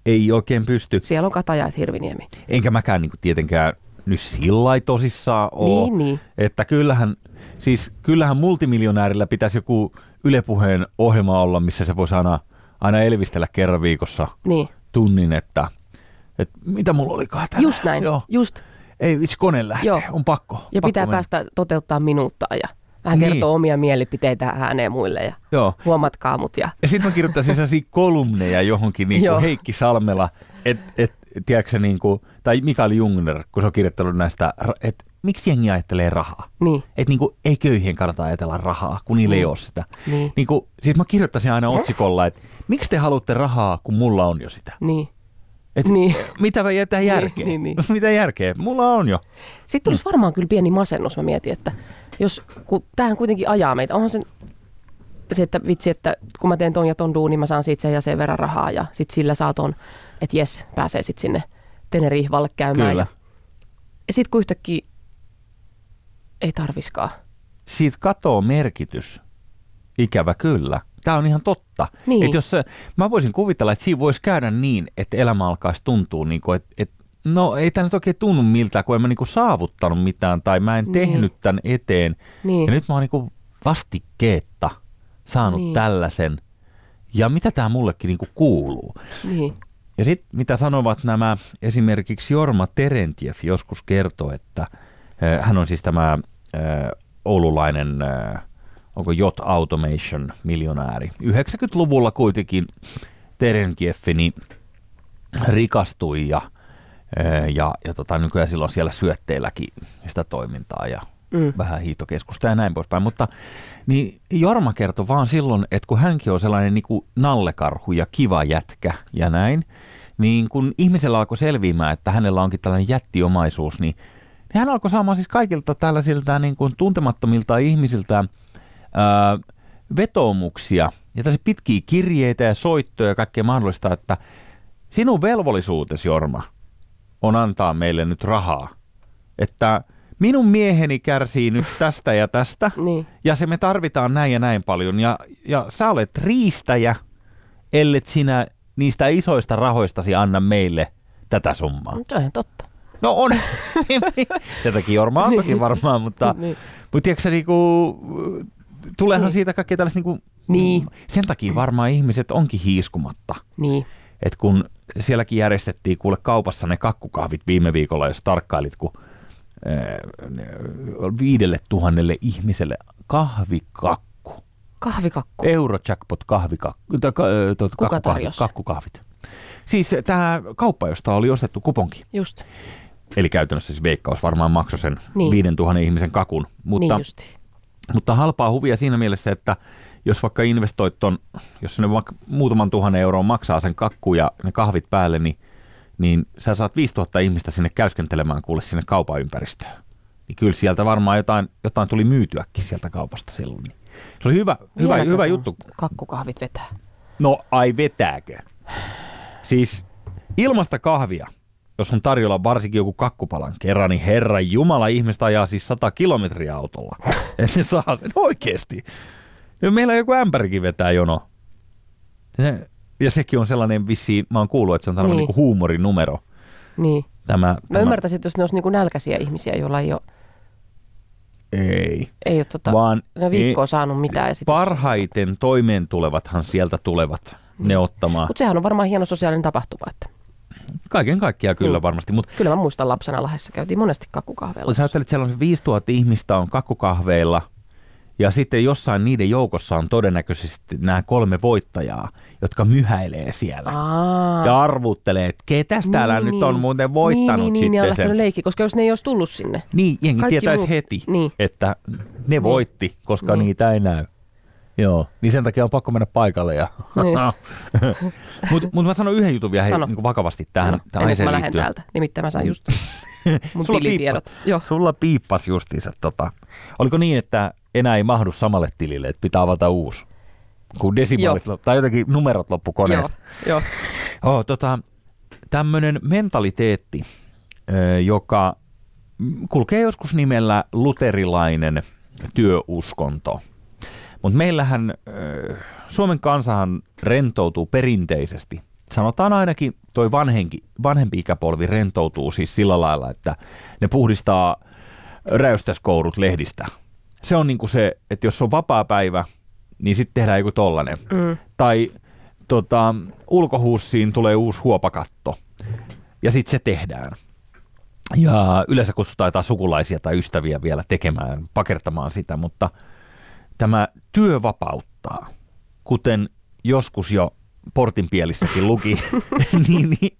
ei oikein pysty. Siellä on Kataja, et Hirviniemi. Enkä mäkään niinku tietenkään nyt sillai tosissaan ole. Niin, niin. Että kyllähän, siis kyllähän multimiljonäärillä pitäisi joku Yle Puheen ohjelma olla, missä se voisi aina, aina elvistellä kerran viikossa niin. tunnin, että, että mitä mulla olikaan täällä. Just näin, joo. just Ei, itse kone lähtee, joo. on pakko. Ja pakko pitää mennä. Päästä toteuttaa minuuttaa ja vähän niin. kertoa omia mielipiteitä ääneen muille ja joo. huomatkaa mut. Ja, ja sitten mä kirjoittaisin sellaisia kolumneja johonkin, niin kuin Heikki Salmela, et, et, tiedätkö, niin kuin, tai Mikael Jungner, kun se on kirjoittanut näistä, että miksi jengi ajattelee rahaa? Niin. Että niin ei köyhien kannata ajatella rahaa, kun niillä mm. ei ole sitä. Niin. Niin kuin, siis mä kirjoittaisin aina otsikolla, että miksi te haluatte rahaa, kun mulla on jo sitä? Niin. Et niin. Mitä jätää järkeä? Niin, niin, niin. Mitä järkeä? Mulla on jo. Sitten tulisi mm. varmaan kyllä pieni masennus, mä mietin, että jos, kun tämähän kuitenkin ajaa meitä. Onhan se, se, että vitsi, että kun mä teen ton ja ton duun, niin mä saan siitä sen ja sen verran rahaa ja sit sillä saa ton, että jes, pääsee sit sinne Tenerihvalle käymään. Kyllä. Ja sit kun yhtäkkiä ei tarviskaan. Siitä katoo merkitys. Ikävä kyllä. Tämä on ihan totta. Niin. Että jos, mä voisin kuvitella, että siinä voisi käydä niin, että elämä alkaisi tuntua, niin kuin, että, että no ei tämä nyt oikein tunnu miltään, kun en mä niin kuin saavuttanut mitään tai mä en niin. tehnyt tämän eteen. Niin. Ja nyt mä oon niin kuin vastikkeetta saanut niin. tällaisen. Ja mitä tämä mullekin niin kuin kuuluu. Niin. Ja sitten mitä sanovat nämä, esimerkiksi Jorma Terentjeff joskus kertoi, että äh, hän on siis tämä äh, oululainen... Äh, onko Jot Automation miljonääri. yhdeksänkymmentäluvulla kuitenkin Terentjeffi niin rikastui ja, ja, ja tota, nykyään silloin siellä syötteilläkin sitä toimintaa ja mm. vähän hiihtokeskusta ja näin poispäin. Mutta niin Jorma kertoi vaan silloin, että kun hänkin on sellainen niin kuin nallekarhu ja kiva jätkä ja näin, niin kun ihmisellä alkoi selviämään, että hänellä onkin tällainen jättiomaisuus, niin, niin hän alkoi saamaan siis kaikilta tällaisilta niin kuin tuntemattomilta ihmisiltä Öö, vetoomuksia ja tässä pitkiä kirjeitä ja soittoja ja kaikkea mahdollista, että sinun velvollisuutesi, Jorma, on antaa meille nyt rahaa. Että minun mieheni kärsii nyt tästä ja tästä niin. ja se me tarvitaan näin ja näin paljon ja, ja sä olet riistäjä, ellet sinä niistä isoista rahoistasi anna meille tätä summaa. Se on totta. No on. Sieltäkin Jorma on toki varmaan, mutta, niin. mutta tiedätkö sä niinku... Tuleehan niin. siitä kaikkea tällaista, niin kuin, niin. sen takia varmaan ihmiset onkin hiiskumatta. Niin. Et kun sielläkin järjestettiin kuule kaupassa ne kakkukahvit viime viikolla, jos tarkkailit, kun viidelle tuhannelle ihmiselle kahvikakku. Kahvikakku? Eurojackpot kahvikakku. Ta, ka, to, Kuka tarjosi? Kakkukahvit. Siis tämä kauppa, josta oli ostettu kuponki. Just. Eli käytännössä siis Veikkaus varmaan maksoi sen niin. viisituhatta ihmisen kakun. Mutta, niin mutta halpaa huvia siinä mielessä, että jos vaikka investoit ton, jos ne muutaman tuhannen euroa maksaa sen kakku ja ne kahvit päälle, niin, niin sä saat viisituhatta ihmistä sinne käyskentelemään kuule sinne kaupan ympäristöön. Niin kyllä sieltä varmaan jotain, jotain tuli myytyäkin sieltä kaupasta silloin. Se oli hyvä, hyvä, hyvä juttu. Kakkukahvit vetää. No ai vetääkö? Siis ilmasta kahvia, jos on tarjolla varsinkin joku kakkupalan kerran, niin herran jumala, ihmistä ajaa siis sata kilometriä autolla. Et ne saa sen oikeasti. Ja meillä joku ämpärikin vetää jono. Ja sekin on sellainen vissiin, mä oon kuullut, että se on tällainen niin. niin huumorinumero. Niin. Tämä, tämä. Mä ymmärtäisin, että jos ne olisi niin kuin nälkäisiä ihmisiä, joilla ei ole... Ei. Ei ole tota, vaan viikkoa ei, saanut mitään. Ja parhaiten jos... toimeentulevathan sieltä tulevat niin. ne ottamaan. Mutta sehän on varmaan hieno sosiaalinen tapahtuma. Että... Kaiken kaikkiaan kyllä mm. varmasti. Mut... Kyllä mä muistan lapsena Lahdessa käytiin monesti kakkukahveilla. Sä ajattelet, että siellä on viisituhatta ihmistä on kakkukahveilla ja sitten jossain niiden joukossa on todennäköisesti nämä kolme voittajaa, jotka myhäilee siellä. Aa. Ja arvuttelee, että ketäs täällä niin, nyt niin. on muuten voittanut niin, niin, sitten niin, niin, sen. Niin, leikki, koska jos ne ei olisi tullut sinne. Niin, jengi kaikki tietäisi muu... heti, niin. että ne voitti, niin. koska niin. niitä ei näy. Joo, niin sen takia on pakko mennä paikalle. Ja... Niin. Mutta mut mä sanon yhden jutun vielä hei, niin vakavasti tähän. Sano, ennen kuin mä lähden täältä. Nimittäin mä saan just mun tilitiedot. Piippa, sulla piippasi justiinsa. Tota. Oliko niin, että enää ei mahdu samalle tilille, että pitää avata uusi? Kun desimaalit loppu, tai jotenkin numerot loppu koneesta. Joo, joo. Oh, tota, tämmöinen mentaliteetti, joka kulkee joskus nimellä luterilainen työuskonto. Mutta meillähän, Suomen kansahan rentoutuu perinteisesti. Sanotaan ainakin, toi vanhenki, vanhempi ikäpolvi rentoutuu siis sillä lailla, että ne puhdistaa räystäskourut lehdistä. Se on niinku se, että jos on vapaa päivä, niin sitten tehdään joku tollainen. Mm. Tai tota, ulkohuussiin tulee uusi huopakatto, ja sitten se tehdään. Ja yleensä kutsutaan jotain sukulaisia tai ystäviä vielä tekemään, pakertamaan sitä, mutta tämä työ vapauttaa, kuten joskus jo portinpielissäkin luki, niin, niin,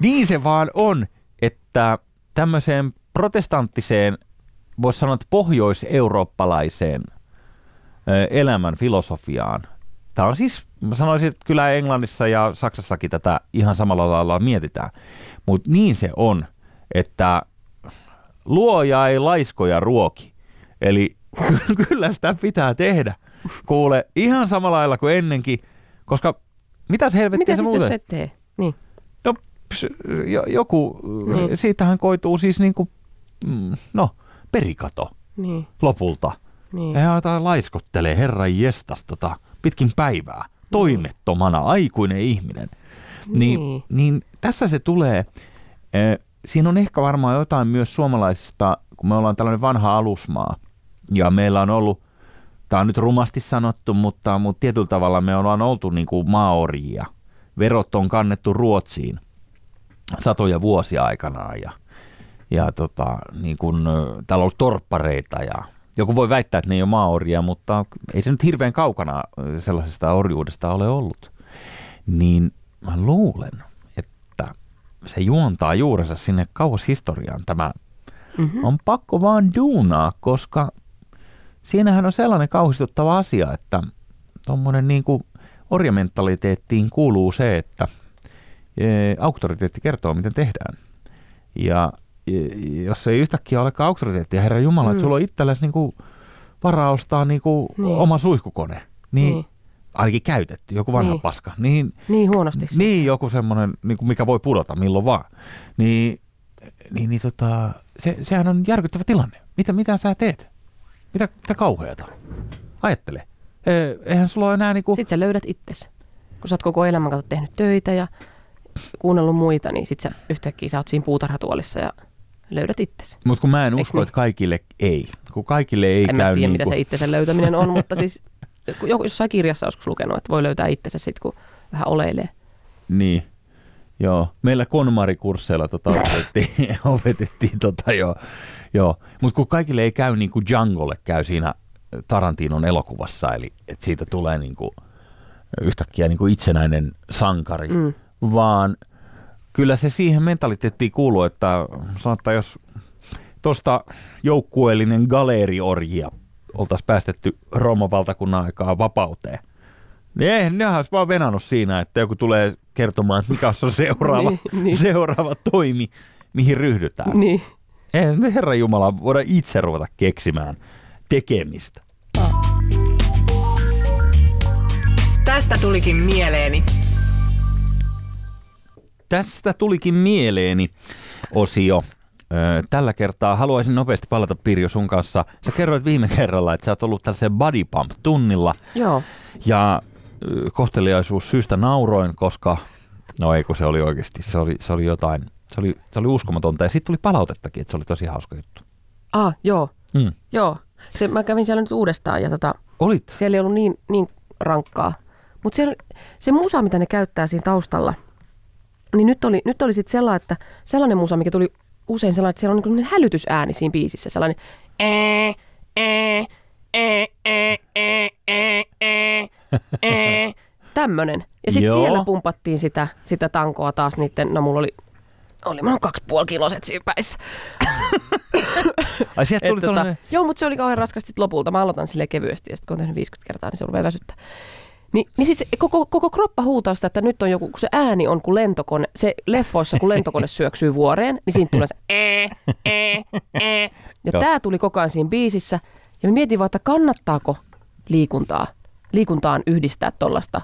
niin se vaan on, että tämmöiseen protestanttiseen, voisi sanoa, että pohjois-eurooppalaiseen elämän filosofiaan. Tämä on siis, mä sanoisin, että kyllä Englannissa ja Saksassakin tätä ihan samalla lailla mietitään, mutta niin se on, että luoja ei laiskoja ruoki, eli kyllä sitä pitää tehdä, kuule, ihan samalla lailla kuin ennenkin, koska mitäs helvettiä se muuten? Mitä sitten jos et tee? Niin. No, ps, joku, niin. siitähän koituu siis niinku, no, perikato niin. lopulta. Niin. Ja tämä laiskottelee herran jestas tota, pitkin päivää, toimettomana, aikuinen ihminen. Niin, niin. niin tässä se tulee, siinä on ehkä varmaan jotain myös suomalaisista, kun me ollaan tällainen vanha alusmaa, ja meillä on ollut, tämä on nyt rumasti sanottu, mutta, mutta tietyllä tavalla me ollaan oltu niin kuin maaorjia. Verot on kannettu Ruotsiin satoja vuosia aikanaan ja, ja tota, niin kuin, täällä on ollut torppareita. Ja, joku voi väittää, että ne ei ole maaorjia, mutta ei se nyt hirveän kaukana sellaisesta orjuudesta ole ollut. Niin mä luulen, että se juontaa juurensa sinne kauas historiaan tämä. Mm-hmm. On pakko vaan duunaa, koska siinähän on sellainen kauhistuttava asia, että tuommoinen niin kuin orjamentaliteettiin kuuluu se, että e, auktoriteetti kertoo, miten tehdään. Ja e, jos ei yhtäkkiä olekaan auktoriteettia, herra jumala, mm. että sulla on itsellesi niin kuin varaa ostaa niin kuin niin. oma suihkukone, niin, niin. ainakin käytetty, joku vanha niin. paska. Niin, niin huonosti. Niin joku semmoinen, niin kuin mikä voi pudota milloin vaan. Niin, niin, niin tota... Se, sehän on järkyttävä tilanne. Mitä, mitä sä teet? Mitä, mitä kauheata? Ajattele. E, eihän sulla ole enää niinku... Sitten sä löydät itsesi. Kun sä oot koko elämän kautta tehnyt töitä ja kuunnellut muita, niin sit sä yhtäkkiä sä oot siinä puutarhatuolissa ja löydät itsesi. Mut kun mä en usko, niin? että kaikille ei. Kun kaikille ei en käy... En mä tiedä, niinku... mitä se itsensä löytäminen on, mutta siis jossain kirjassa joskus lukenut, että voi löytää itsensä sit, kun vähän oleilee. Niin. Joo, meillä KonMari-kursseilla tota opetettiin, opetettiin tota joo, joo. Mutta kun kaikille ei käy niin kuin Djangolle käy siinä Tarantinon elokuvassa, eli että siitä tulee niin kuin yhtäkkiä niin kuin itsenäinen sankari, mm. vaan kyllä se siihen mentaliteettiin kuuluu, että sanotaan, jos tuosta joukkueellinen galeeriorjia oltaisiin päästetty Rooman valtakunnan aikaa vapauteen, niin nehän olisi vaan venannut siinä, että joku tulee kertomaan, mikä on seuraava, niin, niin. seuraava toimi, mihin ryhdytään. Niin. Ei, Herran Jumala, voidaan itse ruveta keksimään tekemistä. Tästä tulikin mieleeni. Tästä tulikin mieleeni -osio. Tällä kertaa haluaisin nopeasti palata, Pirjo, sun kanssa. Sä kerroit viime kerralla, että sä oot ollut tällaisen body pump-tunnilla. Joo. Ja kohteliaisuus syystä nauroin, koska... No ei, kun se oli oikeasti. Se oli, se oli jotain. Se oli, se oli uskomatonta. Ja sitten tuli palautettakin, että se oli tosi hauska juttu. Ah, joo. Mm. Joo. Se, mä kävin siellä nyt uudestaan. Ja tota, olit? Siellä ei ollut niin, niin rankkaa. Mutta se musa, mitä ne käyttää siinä taustalla, niin nyt oli, nyt oli sitten sellainen, että sellainen musa, mikä tuli usein sellainen, että siellä on niin hälytysääni siinä biisissä. Sellainen ää, ää, ää, ää, ää, ää, ää, tämmönen. Ja sitten siellä pumpattiin sitä, sitä tankoa taas niiden, no mulla oli, oli mulla kaksi puoli kiloset siinä päissä. Ai sieltä tuli tuollainen. Joo, mutta se oli kauhean raskasta sitten lopulta. Mä aloitan silleen kevyesti ja sitten kun on tehnyt viisikymmentä kertaa, niin se rupeaa väsyttää. Niin, niin sitten koko, koko kroppa huutaa sitä, että nyt on joku, kun se ääni on kuin lentokone, se leffoissa kun lentokone syöksyy vuoreen, niin siinä tulee se ee, ee, ee. Ja tämä tuli koko ajan siinä biisissä. Ja mä mietin vaan, että kannattaako liikuntaa, liikuntaan yhdistää tuollaista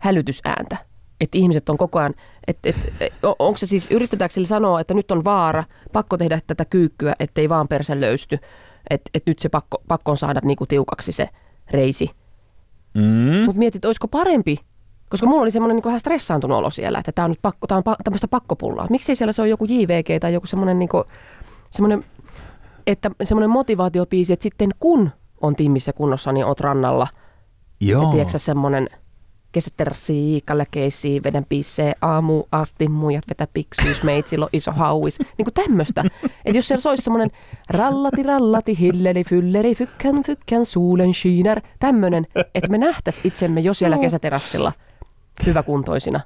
hälytysääntä. Että ihmiset on koko ajan, että et, onko se siis, yritetäänkö sille sanoa, että nyt on vaara, pakko tehdä tätä kyykkyä, ettei vaan persä löysty. Että et nyt se pakko, pakko on saada niinku tiukaksi se reisi. Mm. Mutta mietit, olisiko parempi, koska mulla oli semmoinen niin vähän stressaantunut olo siellä, että tämä on nyt pakko, tää on pa- tämmöistä pakkopullaa. Miksei siellä se ole joku J V G tai joku semmoinen, niin semmoinen, että semmoinen motivaatiobiisi, että sitten kun on timmissä kunnossa, niin oot rannalla. Joo. Ja tiedätkö semmoinen kesäterssii, källäkeissii, veden pissee, aamu asti, muijat vetä piksyys, meit silloin iso hauis. Niin kuin tämmöistä. Että jos siellä olisi semmoinen rallati, rallati, hilleri, fylleri, fykkän, fykkän, suulen, shiiner. Tämmöinen, että me nähtäisiin itsemme jo siellä kesäterassilla hyväkuntoisina.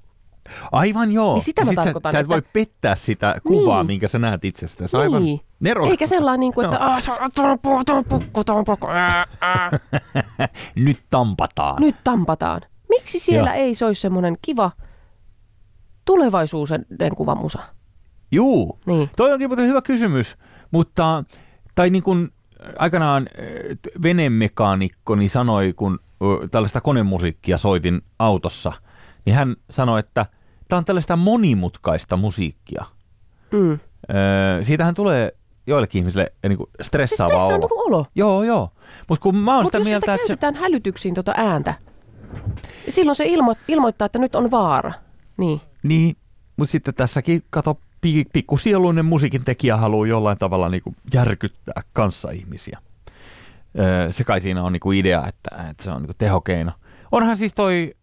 Aivan joo. Niin sitä mä sit tarkoitan. Sä, sä et että... voi pettää sitä kuvaa, niin. minkä sä näet itsestäsi. Niin. Aivan nerokasta. Eikä sellainen, niin kuin, että no. Aah, tämä on pakko, tämä on pakko. Nyt tampataan. Nyt tampataan. Miksi siellä Joo. ei se olisi semmoinen kiva tulevaisuuden kuvamusa? Juu, niin. Toi onkin muuten hyvä kysymys, mutta tai niin kuin aikanaan venemekaanikkoni sanoi, kun tällaista konemusiikkia soitin autossa, niin hän sanoi, että tämä on tällaista monimutkaista musiikkia. Mm. Öö, siitähän tulee... joillekin ihmisille niin stressaava olo. Stressaantunut olo. Joo, joo. Mutta kun mä oon Mut sitä mieltä, että... Mutta jos sitä käytetään se... hälytyksiin tuota ääntä, silloin se ilmo- ilmoittaa, että nyt on vaara. Niin. Niin, mutta sitten tässäkin, kato, pikkusieluinen musiikin tekijä haluaa jollain tavalla niin kuin järkyttää kanssaihmisiä. Öö, se kai siinä on niin kuin idea, että, että se on niin kuin tehokeino. Onhan siis toi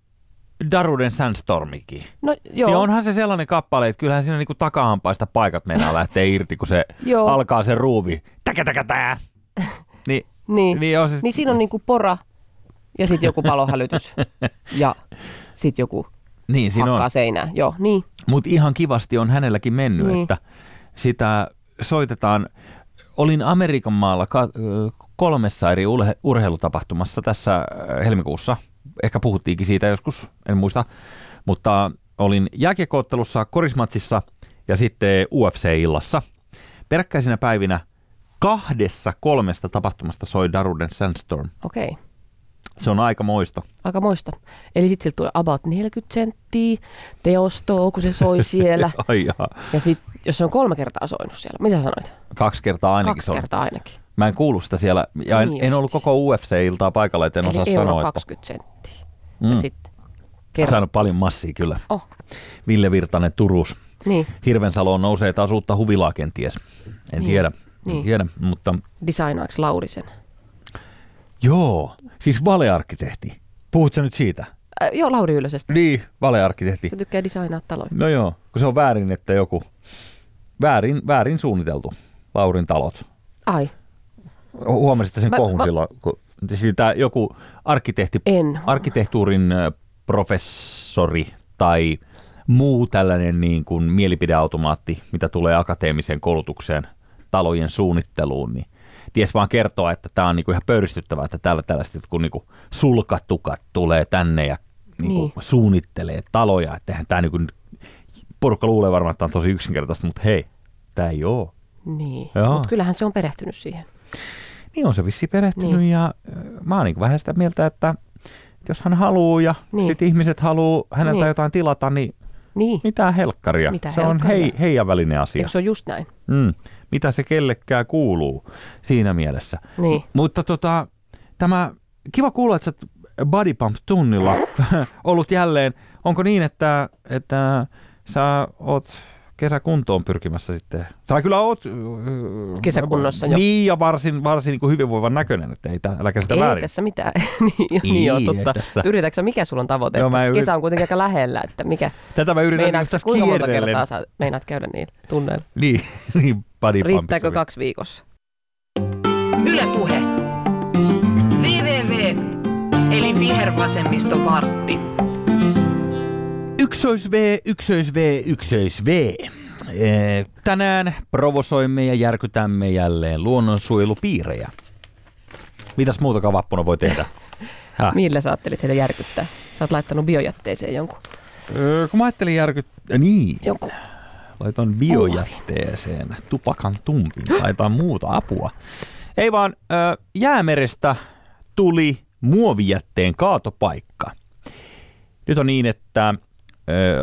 Daruden Sandstormikin. No joo. Niin onhan se sellainen kappale, että kyllähän siinä niinku takahampaista paikat mennään lähtee irti, kun se alkaa se ruuvi. Täkä, täkä, tää. Niin, niin. Niin, on se... niin siinä on niinku pora ja sitten joku palohälytys ja sitten joku niin, hakkaa on. Seinää. Joo, niin. Mutta ihan kivasti on hänelläkin mennyt, niin. Että sitä soitetaan. Olin Amerikan maalla kolmessa eri urheilutapahtumassa tässä helmikuussa. Ehkä puhuttiinkin siitä joskus, en muista, mutta olin jääkiekko-ottelussa, korismatsissa ja sitten U F C-illassa. Peräkkäisinä päivinä kahdessa kolmesta tapahtumasta soi Daruden Sandstorm. Okei. Okay. Se on aika moista. Aika moista. Eli sitten siltä tulee about neljäkymmentä senttiä teostoa, kun se soi siellä. Ai jaa. Ja sitten, jos se on kolme kertaa soinut siellä, mitä sanoit? Kaksi kertaa ainakin Kaksi kertaa soinut. ainakin. Mä en kuulu sitä siellä, ja en, en ollut koko U F C-iltaa paikalla, et en osaa sanoa. Eli euro kaksikymmentä senttiä. Mm. Ja sitten kerran. Saanut paljon massia kyllä. Oh. Ville Virtanen, Turus. Niin. Hirvensaloon nousee taas uutta huvilaa kenties. En niin. tiedä. Niin. En tiedä, mutta... Designaaks Lauri sen? Joo, siis valearkkitehti. Puhutko nyt siitä? Äh, joo, Lauri Ylösestä. Niin, valearkkitehti. Se tykkää designaa taloja. No joo, kun se on väärin, että joku... Väärin, väärin suunniteltu Laurin talot. Ai. Huomasitko sen mä, kohun mä, silloin, kun sitä joku arkkitehti, arkkitehtuurin professori tai muu tällainen niin kuin mielipideautomaatti, mitä tulee akateemiseen koulutukseen, talojen suunnitteluun, niin ties vaan kertoa, että tämä on niin kuin ihan pöyristyttävää, että täällä tällaiset kun niin kuin sulkatukat tulee tänne ja niin kuin niin. suunnittelee taloja. Että eihän tämä niin kuin, porukka luulee varmaan, että tämä on tosi yksinkertaista, mutta hei, tämä ei ole. Niin, mutta kyllähän se on perehtynyt siihen. Niin on se vissiin perehtynyt niin. ja mä oon niin vähän sitä mieltä, että jos hän haluaa ja niin. sitten ihmiset haluaa häneltä niin. jotain tilata, niin, niin. mitään helkkaria. Mitä se helkkaria? On hei, heidän välinen asia. Eikö se on just näin? Mm. Mitä se kellekään kuuluu siinä mielessä. Niin. M- mutta tota, tämä, kiva kuulla, että sä oot Body Pump-tunnilla ollut jälleen. Onko niin, että, että sä oot kesäkuntoon pyrkimässä sitten? Sä kyllä oot kesäkunnossa jo. Niin ja varsin, varsin niin kuin hyvinvoivan näköinen, että ei tää, äläkä sitä ei väärin. Ei tässä mitään. niin niin joo, totta. Yritätkö mikä sulla on tavoite? Joo, yrit... Kesä on kuitenkin aika lähellä, että mikä... Tätä mä yritän nyt tässä kierrellen. Kuinka monta kertaa sä meinaat käydä niillä tunneilla? niin, niin padipampissa. Riittääkö kaksi viikossa? Yle Puhe. V V V, eli vihervasemmistopartti. Yksöis V, yksöis V, yksöis V. Tänään provosoimme ja järkytämme jälleen luonnonsuojelupiirejä. Mitäs muutakaan vappuna voi tehdä? Häh? Millä sä ajattelit heitä järkyttää? Sä oot laittanut biojätteeseen jonkun. Öö, kun mä ajattelin järkyttää... Niin. Joku. Laitan biojätteeseen tupakan tumpin tai jotain muuta apua. Ei vaan, öö, Jäämerestä tuli muovijätteen kaatopaikka. Nyt on niin, että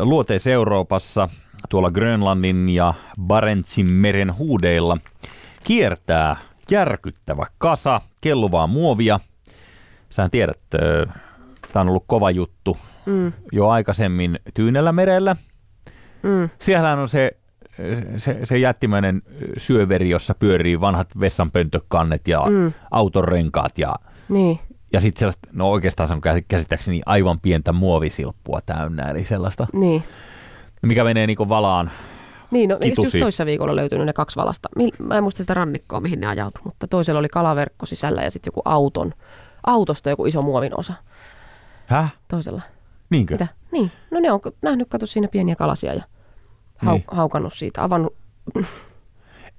Luoteis-Euroopassa, tuolla Grönlannin ja Barentsin meren huudeilla, kiertää järkyttävä kasa kelluvaa muovia. Sähän tiedät, tämä on ollut kova juttu mm. jo aikaisemmin Tyynellä merellä. Mm. Siellähän on se, se, se jättimäinen syöveri, jossa pyörii vanhat vessanpöntökannet ja mm. autonrenkaat ja... Niin. Ja sitten sellaista, no oikeastaan se on käsittääkseni aivan pientä muovisilppua täynnä, eli sellaista, niin. mikä menee niin kuin valaan niin, no, kitusiin. Just toissa viikolla löytynyt ne kaksi valasta. Mä en muista sitä rannikkoa, mihin ne ajautui, mutta toisella oli kalaverkko sisällä ja sitten joku auton, autosta joku iso muovin osa. Häh? Toisella. Niinkö? Mitä? Niin, no ne on nähnyt, katso siinä pieniä kalasia ja hau, niin. haukannut siitä, avannut.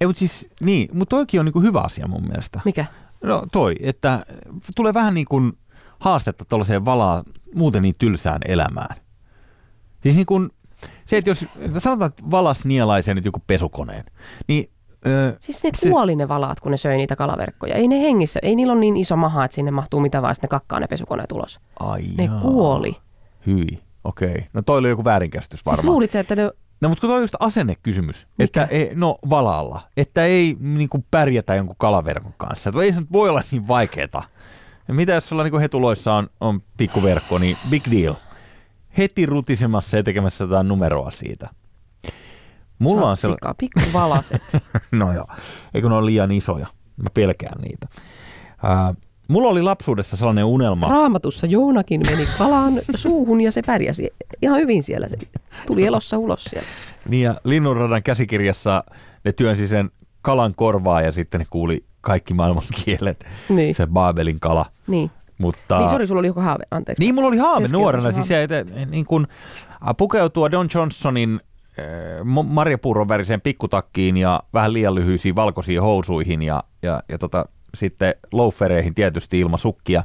Ei, mutta siis, niin, mutta toikin on niin kuin hyvä asia mun mielestä. Mikä? No toi, että tulee vähän niin kuin haastetta tuollaiseen valaan muuten niin tylsään elämään. Siis niin kuin se, että jos sanotaan, että valas nielaisee nyt joku pesukoneen, niin... Ö, siis ne kuoli se, ne valaat, kun ne söi niitä kalaverkkoja. Ei ne hengissä, ei niillä ole niin iso maha, että sinne mahtuu mitä vaan, sitten ne kakkaa ne pesukoneet ulos. Ai ne jaa. Kuoli. Hyi, okei. Okay. No toi oli joku väärinkäsitys varmaan. Siis luulitse, että ne... No mutta toi on just asennekysymys, mikä? Että ei, no valalla, että ei niin kuin pärjätä jonkun kalaverkon kanssa, että ei se nyt voi olla niin vaikeeta. Ja mitä jos sulla niin kuin hetuloissa on, on pikkuverkko, niin big deal. Heti rutisemassa ja tekemässä jotain numeroa siitä. Mulla Saat on sella... sikaa, pikkuvalaset. No joo, eikö ne ole liian isoja, mä pelkään niitä. Uh, Mulla oli lapsuudessa sellainen unelma. Raamatussa Joonakin meni kalan suuhun ja se pärjäsi ihan hyvin siellä. Se tuli elossa ulos sieltä. Niin ja Linnunradan käsikirjassa ne työnsi sen kalan korvaa ja sitten ne kuuli kaikki maailman kielet. Niin. Se Baabelin kala. Niin. Mutta... Niin sori, sulla oli joku haave, anteeksi. Niin, mulla oli haave Keski- nuorena. Siis se, että, niin kun, pukeutua Don Johnsonin marjapuuron väriseen pikkutakkiin ja vähän liian lyhyisiin valkoisiin housuihin ja, ja, ja tota... Sitten louffereihin tietysti ilman sukkia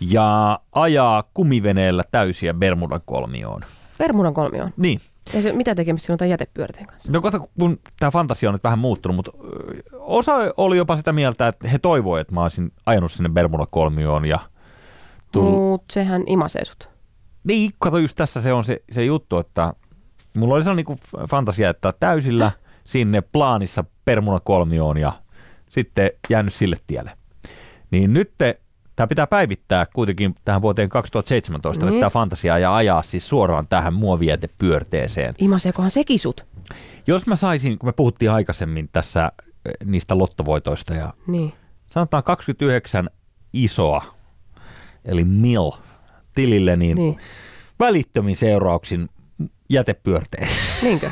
ja ajaa kumiveneellä täysiä Bermudan kolmioon. Bermudan kolmioon? Niin. Ja se, mitä tekemistä sinun tämän jätepyörteen kanssa? No kato, kun tämä fantasia on nyt vähän muuttunut, mutta osa oli jopa sitä mieltä, että he toivoivat, että mä olisin ajanut sinne Bermudan kolmioon. Ja tullut... Mut sehän imasee sut. Niin, kato just tässä se on se, se juttu, että mulla oli sellainen niin kuin fantasia, että täysillä Häh? sinne plaanissa Bermudan kolmioon ja sitten jäänyt sille tielle. Niin nyt tämä pitää päivittää kuitenkin tähän vuoteen kaksituhattaseitsemäntoista, niin. Tämä fantasia ja ajaa siis suoraan tähän muovijätepyörteeseen. Imaseekohan sekin sut? Jos mä saisin, kun me puhuttiin aikaisemmin tässä niistä lottovoitoista ja niin. sanotaan kaksikymmentäyhdeksän isoa, eli mil tilille, niin, niin. välittömin seurauksin jätepyörteeseen. Niinkö?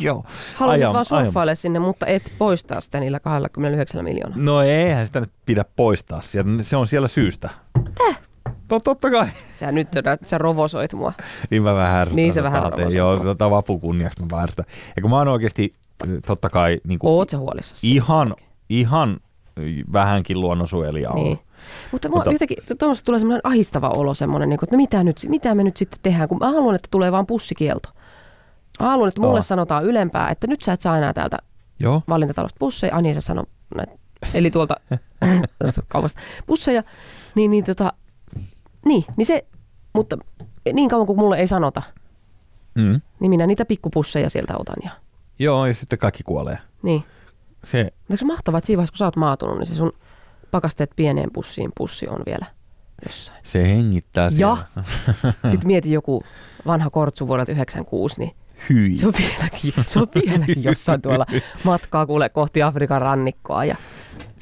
Joo. Haluaisit vaan surffaile sinne, mutta et poistaa sitä niillä kaksikymmentäyhdeksän miljoonaa. No eihän sitä nyt pidä poistaa. Se on siellä syystä. Mitä? No totta kai. Sä nyt sä rovosoit mua. Niin mä vähän härsytän. Niin se vähän rovosoit. Joo, tota vapukunniaksi mä vähän härsytän. Ja kun mä oon oikeesti totta kai niin kuin oot sä huolissasi? Ihan, ihan vähänkin luonnonsuojelija niin. Ollut. Mutta, Mutta jotenkin tuollaista tulee semmoinen ahistava olo, semmoinen, niin kuin, että no mitä, nyt, mitä me nyt sitten tehdään, kun mä haluan, että tulee vaan pussikielto. Mä haluan, että mulle oh. sanotaan ylempää, että nyt sä et saa enää täältä Joo. valintatalosta pusseja. Ah niin, sä sano näin. Eli tuolta kaupasta pusseja. Niin, niin, tota, niin, niin se, mutta niin kauan kuin mulle ei sanota, mm. niin minä niitä pikkupusseja sieltä otan. Ja. Joo, ja sitten kaikki kuolee. Niin. Se. Mutta se on mahtavaa, että siinä vaiheessa, kun sä oot maatunut, niin se sun pakasteet pieneen pussiin, pussi on vielä jossain. Se hengittää siellä. Ja sitten mieti joku vanha kortsu vuodelta yhdeksänkymmentäkuusi, niin Hyi. se on vieläkin, se on vieläkin jossain tuolla matkaa kuule kohti Afrikan rannikkoa ja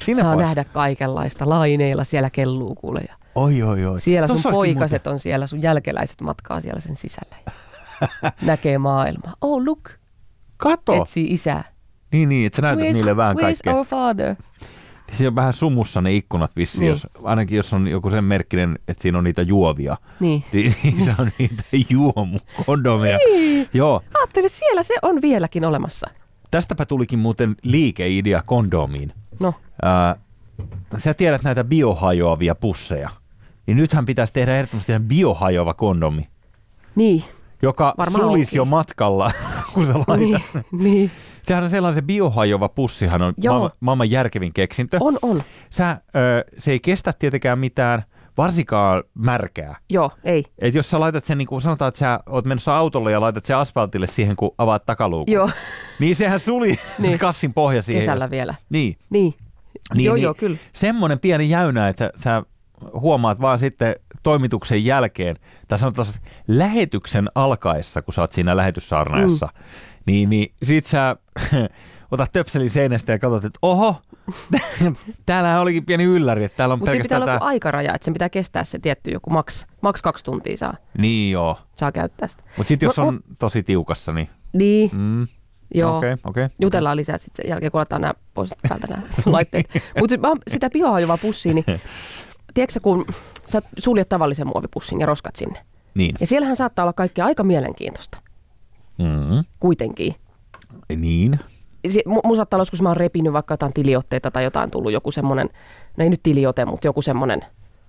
Sinä saa pois. Nähdä kaikenlaista. Laineilla siellä kelluu kuule. Ja oi, oi, oi. Siellä sun Tossaasti poikaset muuten. On siellä, sun jälkeläiset matkaa siellä sen sisällä. Näkee maailmaa. Oh look. Kato. Etsii isää. Niin, niin, että sä näytät where's, niille vähän kaikkea. Where's our father? Siinä on vähän sumussa ne ikkunat vissiin, niin. Jos, ainakin jos on joku sen merkkinen, että siinä on niitä juovia. Niin. Niissä on niitä juomukondomeja. Niin. Joo. Ajattelin, siellä se on vieläkin olemassa. Tästäpä tulikin muuten liikeidea kondomiin. No. Ää, sä tiedät näitä biohajoavia pusseja. Niin nythän pitäisi tehdä ehdottomasti biohajoava kondomi. Niin. Joka varmaan sulisi onkin. Jo matkalla, kun sä laitat. Niin, niin. Sehän on sellainen, se biohajoava pussihan on ma- maailman järkevin keksintö. On, on. Sä, ö, se ei kestä tietenkään mitään, varsinkaan märkää. Joo, ei. Et jos sä laitat sen, niin kuin sanotaan, että sä oot menossa autolla ja laitat sen asfaltille siihen, kun avaat takaluukun. Joo. Niin sehän suli niin. Kassin pohja siihen. Kesällä vielä. Niin. Niin. niin joo, niin. joo, kyllä. Semmoinen pieni jäynä, että sä huomaat vaan sitten toimituksen jälkeen, tai sanotaan lähetyksen alkaessa, kun sä oot siinä lähetyssaarnaajassa, mm. niin, niin sit sä otat töpselin seinästä ja katsot, että oho, täällä olikin pieni ylläri. Että täällä on Mut pelkästään se pitää olla aikaraja, että sen pitää kestää se tietty joku maks, maks kaksi tuntia saa, niin joo. saa käyttää sitä. Mutta sit jos no, on o- tosi tiukassa, niin... Niin. Mm. Joo, okay, okay, jutellaan okay. lisää sitten sen jälkeen, kun laitetaan nämä pois päältä nämä laitteet. Mutta sitä biohajoavaa pussia, niin... Tiedätkö kun sä suljet tavallisen muovipussin ja roskat sinne. Niin. Ja siellähän saattaa olla kaikkea aika mielenkiintoista. Mm. Kuitenkin. Niin. Mun saattaa olla joskus, mä oon repinyt vaikka jotain tiliotteita tai jotain tullut joku semmonen, no ei nyt tiliote, mutta joku semmonen.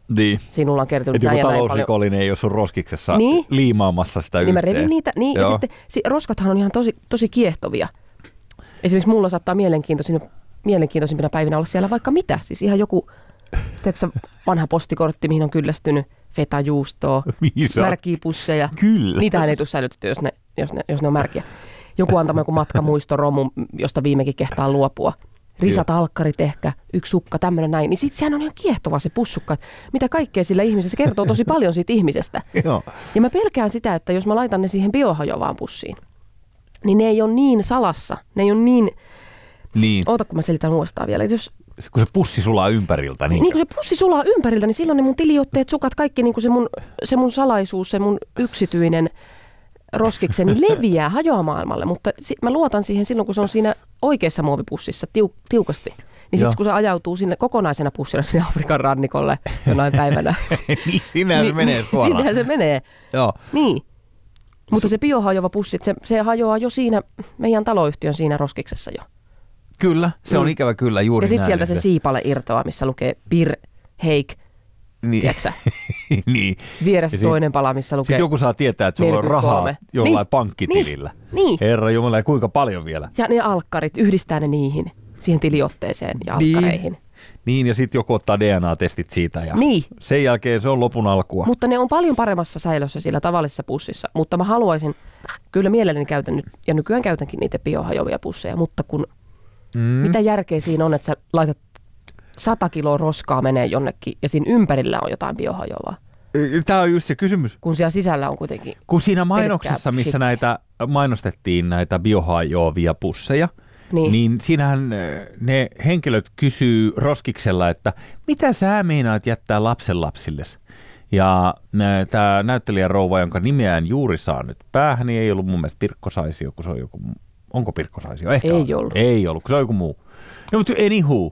Niin. Sinulla on kertynyt näin ja näin paljon. Että joku talousrikollinen ei ole sun roskiksessa niin. liimaamassa sitä niin yhteen. Niin mä revin niitä. Niin. Ja sitten roskathan on ihan tosi, tosi kiehtovia. Esimerkiksi mulla saattaa mielenkiintoisimpina päivinä olla siellä vaikka mitä. Siis ihan joku... Tiedätkö vanha postikortti, mihin on kyllästynyt fetajuustoa, märkiä pusseja. Kyllä. Niitähän ei tule säilytetty, jos ne, jos, ne, jos ne on märkiä. Joku antama joku matkamuistoromu, josta viimekin kehtaa luopua. Risatalkkarit ehkä, yksi sukka, tämmöinen näin. Niin sitten sehän on ihan kiehtova se pussukka, mitä kaikkea sillä ihmisessä. Se kertoo tosi paljon siitä ihmisestä. Joo. Ja mä pelkään sitä, että jos mä laitan ne siihen biohajoavaan pussiin, niin ne ei ole niin salassa. Ne ei ole niin... niin. Oota, kun mä selitän uudestaan vielä. Jos kun se pussi sulaa ympäriltä. Niin, niin kun se pussi sulaa ympäriltä, niin silloin ne mun tiliotteet, sukat, kaikki niin se, mun, se mun salaisuus, se mun yksityinen roskikseni leviää, hajoaa maailmalle. Mutta si- mä luotan siihen silloin, kun se on siinä oikeassa muovipussissa tiu- tiukasti. Niin sitten kun se ajautuu sinne kokonaisena pussina sinne Afrikan rannikolle jonain päivänä. niin, sinnehän se menee suoraan. Sinnehän se menee. Joo. Niin. Mutta se biohajoava pussi, se, se hajoaa jo siinä meidän taloyhtiön siinä roskiksessa jo. Kyllä, se on mm. ikävä kyllä juuri näin. Ja sitten sieltä se siipale irtoaa, missä lukee Pir, Heik, niin. tiedätkö niin. Vieressä sit, toinen pala, missä lukee... Sitten joku saa tietää, että sulla on rahaa jollain niin. pankkitilillä. Niin. Herra Jumala, ja kuinka paljon vielä. Ja ne alkkarit, yhdistää ne niihin, siihen tiliotteeseen ja alkkareihin. Niin, niin ja sitten joku ottaa D N A-testit siitä ja niin. sen jälkeen se on lopun alkua. Mutta ne on paljon paremmassa säilössä sillä tavallisessa pussissa, mutta mä haluaisin, kyllä mielelläni käytän nyt, ja nykyään käytänkin niitä biohajoavia pusseja, mutta kun... Mm. Mitä järkeä siinä on, että sä laitat sata kiloa roskaa menee jonnekin ja siinä ympärillä on jotain biohajoavaa? Tämä on just se kysymys. Kun siellä sisällä on kuitenkin... Kun siinä mainoksessa, missä shit. näitä mainostettiin näitä biohajoavia pusseja, niin. niin siinähän ne henkilöt kysyy roskiksella, että mitä sä meinaat jättää lapsenlapsillesi? Ja tämä näyttelijärouva, jonka nimeään juuri saa nyt päähän, niin ei ollut mun mielestä Pirkko Saisio, kun se on joku... Onko Pirkko Saisio? Ehkä ei ollut. Ei ollut, kun se on joku muu. No, mutta anywho.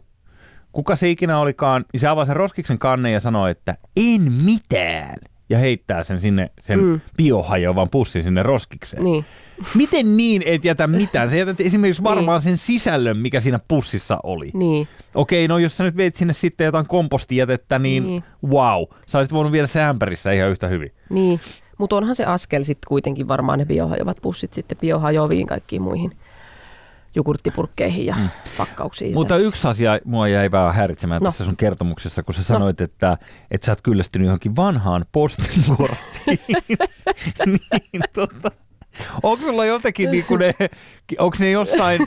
kuka se ikinä olikaan, niin se avaa sen roskiksen kannen ja sanoo, että en mitään. Ja heittää sen sinne, sen mm. biohajoavan pussin sinne roskikseen. Niin. Miten niin et jätä mitään? Sä jätät esimerkiksi varmaan niin. sen sisällön, mikä siinä pussissa oli. Niin. Okei, no jos sä nyt veit sinne sitten jotain kompostijätettä, niin, niin. wow. Sä olisit voinut viedä se ämpärissä ihan yhtä hyvin. Niin, mutta onhan se askel sitten kuitenkin varmaan ne biohajoavat pussit sitten biohajoaviin kaikkiin muihin jogurttipurkkeihin ja mm. pakkauksiin. Mutta yksi asia mua jäi vähän häiritsemään no. tässä sun kertomuksessa, kun sä sanoit, no. että, että sä oot kyllästynyt johonkin vanhaan postikorttiin. niin, tota, onko sulla jotenkin, niinku ne, onko ne jossain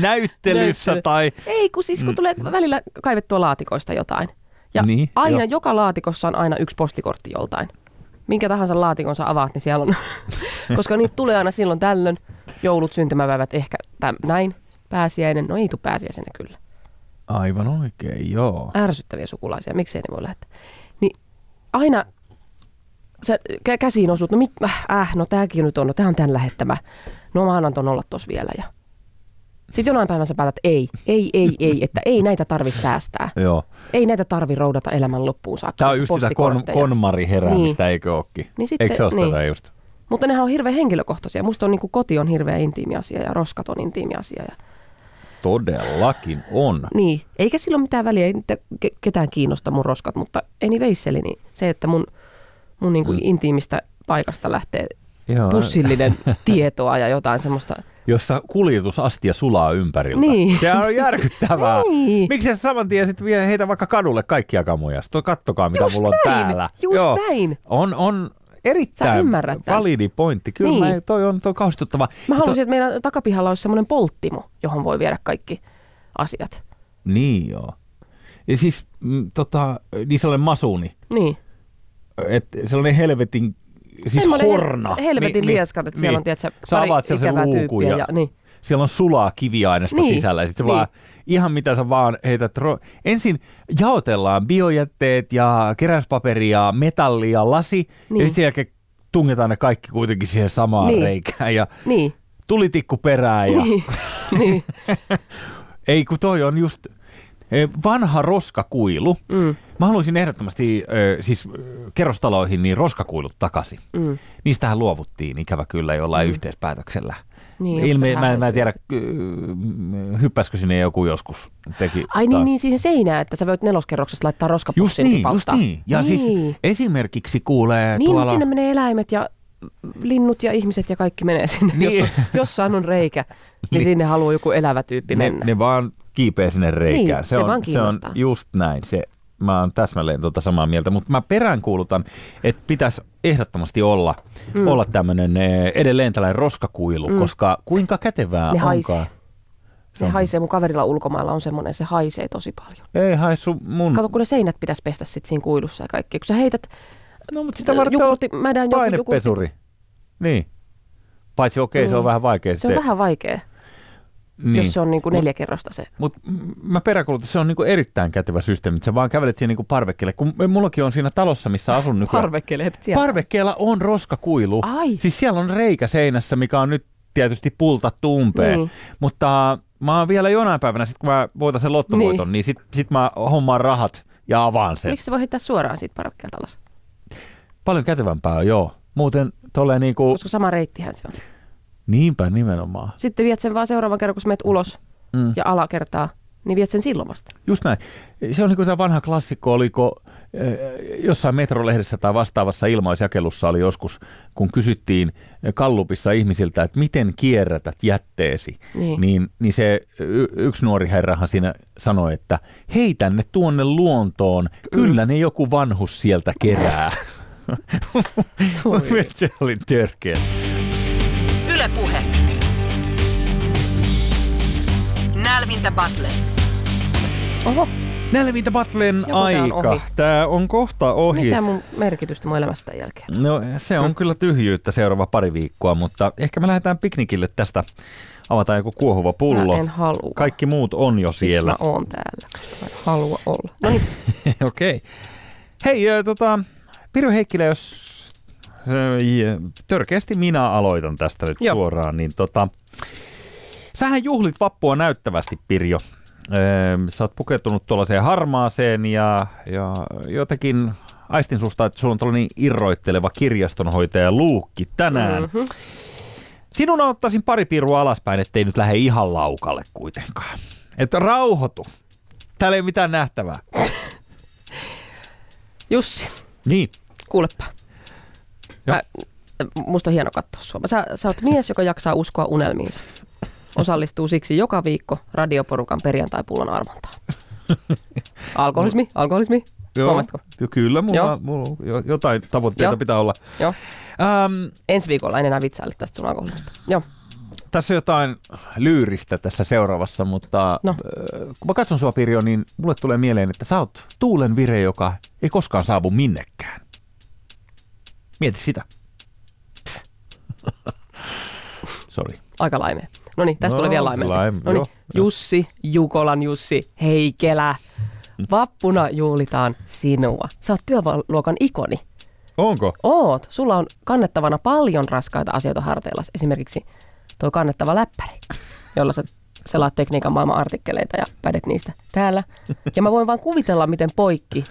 näyttelyssä? tai... Ei, kun siis kun tulee välillä kaivettua laatikoista jotain. Ja niin, aina, jo. joka laatikossa on aina yksi postikortti joltain. Minkä tahansa laatikon sä avaat, niin siellä on. Koska niitä tulee aina silloin tällöin. Joulut, syntymäpäivät, ehkä täm, näin. Pääsiäinen. No ei tule pääsiäisenä kyllä. Aivan oikein, joo. Ärsyttäviä sukulaisia. Miksei ne voi lähettää? Niin aina sä käsiin osut. No mit, äh, no tääkin nyt on. No tää on tän lähettämä. No mä annan ton olla tos vielä. Ja sitten jonain päivänä sä päätät, ei, ei, ei, ei, että ei näitä tarvitse säästää. Joo. Ei näitä tarvitse roudata elämän loppuun saakka. Tämä on just sitä kon, konmari heräämistä, niin. eikö ookin? Niin eikö se ole tätä just? Mutta nehän on hirveän henkilökohtaisia. Musta on, niin kuin koti on hirveän intiimi asia ja roskat on intiimi asia. Ja... Todellakin on. Niin, eikä sillä ole mitään väliä, ei ketään kiinnosta mun roskat, mutta anyways, eli niin se, että mun, mun niin kuin intiimistä paikasta lähtee Joo. pussillinen tietoa ja jotain semmoista... Jossa kuljetusastia sulaa ympäriltä. Niin. Sehän on järkyttävää. Niin. Miksi se saman tien sitten vie heitä vaikka kadulle kaikkia kamuja? Sitten kattokaa, mitä just mulla näin. on täällä. Just Joo. näin. On, on erittäin validi pointti. Kyllä niin. mä, toi on, toi on kauhistuttava. Mä haluaisin, to... että meidän takapihalla olisi semmoinen polttimo, johon voi viedä kaikki asiat. Niin joo. Ja siis mm, tota, niin sellainen masuni. Niin. Että sellainen helvetin... Siis semmoinen horna. Helvetin niin, lieskat, että niin, siellä on tietysti pari ikävää tyyppiä. Ja, ja, niin. Siellä on sulaa kiviainesta niin, sisällä. Sitten niin. vaan, ihan mitä sä vaan heität. Ro- Ensin jaotellaan biojätteet ja keräyspaperia, metallia, lasi. Niin. Ja sitten sen jälkeen tungetaan ne kaikki kuitenkin siihen samaan niin. reikään. Ja niin. tulitikku perään. Ja niin. niin. Ei kun toi on just... Vanha roskakuilu. Mm. Mä haluaisin ehdottomasti siis kerrostaloihin niin roskakuilut takaisin. Mm. Niistähän luovuttiin ikävä kyllä jollain mm. yhteispäätöksellä. Niin, Ilme, mä, mä en tiedä, hyppäskö sinne joku joskus teki. Ai niin, niin, siihen seinään, että sä voit neloskerroksesta laittaa roskapussiin. Just niin, just niin. Ja niin. siis esimerkiksi kuulee niin, tuolla... Niin, sinne menee eläimet ja... Linnut ja ihmiset ja kaikki menee sinne. Niin. Jos, jossain on reikä, niin, niin sinne haluaa joku elävä tyyppi ne, mennä. Ne vaan kiipee sinne reikään. Niin, se, se, on, se on just näin. Se, mä oon täsmälleen tuota samaa mieltä, mutta mä peräänkuulutan, että pitäisi ehdottomasti olla, mm. olla tämmöinen edelleen tällainen roskakuilu, mm. koska kuinka kätevää ne onkaan. Se on. haisee. Mun kaverilla ulkomailla on semmoinen, se haisee tosi paljon. Ei haisu mun. Kato, kun ne seinät pitäisi pestä sitten siinä kuilussa ja kaikki. Kun sä heität... No, mutta sitä varten jogurtti, on painepesuri. Jogurtti. Niin. Paitsi okei, okay, niin. se on vähän vaikea. Se on te... vähän vaikea, niin. jos se on niinku neljä kerrosta se. Mutta mä peräänkuulutan, että se on niinku erittäin kätevä systeemi. Sä vaan kävelet siihen niinku parvekkeelle. Kun mullakin on siinä talossa, missä asun nykyään. Parvekkeelle. Parvekkeella on roskakuilu. Ai. Siis siellä on reikä seinässä, mikä on nyt tietysti pultattu umpeen. Niin. Mutta mä oon vielä jonain päivänä, sit kun mä voitan sen lottovoiton, niin, niin sit, sit mä hommaan rahat ja avaan sen. Miksi se voi heittää suoraan siitä parvekkeelta alas? Paljon kätevämpää, joo. Muuten tolleen niinku... Koska sama reittihän se on. Niinpä nimenomaan. Sitten viet sen vaan seuraavan kerran, kun sä menet ulos mm. ja alakertaa, niin viet sen silloin vasta. Just näin. Se on niinku tämä vanha klassikko, oliko äh, jossain Metrolehdessä tai vastaavassa ilmaisjakelussa oli joskus, kun kysyttiin kallupissa ihmisiltä, että miten kierrätät jätteesi, niin, niin, niin se y- yksi nuori herrahan siinä sanoi, että heitä ne tuonne luontoon, kyllä mm. ne joku vanhus sieltä kerää. Se oli törkeä. Yle Puhe. Nälvintä Battlen. Oho. Nälvintä Battlen aika. On Tää on kohta ohi. Mitä mun merkitystä mun elämästä jälkeen? No se on kyllä tyhjyyttä seuraava pari viikkoa, mutta ehkä me lähdetään piknikille tästä. Avataan joku kuohuva pullo. Mä en halua. Kaikki muut on jo siellä. Siksi mä oon täällä. Mä en halua olla. No niin. Okei. Okay. Hei, tota... Pirjo Heikkilä, jos törkeästi minä aloitan tästä nyt Joo. suoraan, niin tota, sähän juhlit vappua näyttävästi, Pirjo. Sä oot pukeutunut tuollaiseen harmaaseen ja, ja jotenkin aistin susta, että sulla on tuollainen irroitteleva kirjastonhoitaja luukki tänään. Mm-hmm. Sinun ottaisin pari piirua alaspäin, ettei nyt lähde ihan laukalle kuitenkaan. Että rauhoitu. Täällä ei mitään nähtävää. Jussi. Niin. Kuulepa. Mä, musta on hieno katsoa sua. Sä, sä oot mies, joka jaksaa uskoa unelmiinsa. Osallistuu siksi joka viikko radioporukan perjantai-pullon arvontaan. Alkoholismi, alkoholismi. Joo, jo, kyllä, mulla, joo. mulla jo, jotain tavoitteita joo. pitää olla. Joo. Ähm, Ensi viikolla en enää vitsaile tästä sun alkoholista. Joo. Tässä on jotain lyyristä tässä seuraavassa, mutta no. äh, kun mä katson sua, Pirjo, niin mulle tulee mieleen, että sä oot tuulen vire, joka ei koskaan saavu minnekään. Mieti sitä. Sori. Aika laimea. No niin, tästä no, tulee vielä laimea. No Jussi, Jukolan Jussi, Heikelä. Vappuna juhlitaan sinua. Sä oot työluokan ikoni. Onko? Oot. Sulla on kannettavana paljon raskaita asioita harteillas. Esimerkiksi tuo kannettava läppäri, jolla sä selaat tekniikan maailman artikkeleita ja pädet niistä täällä. Ja mä voin vaan kuvitella, miten poikki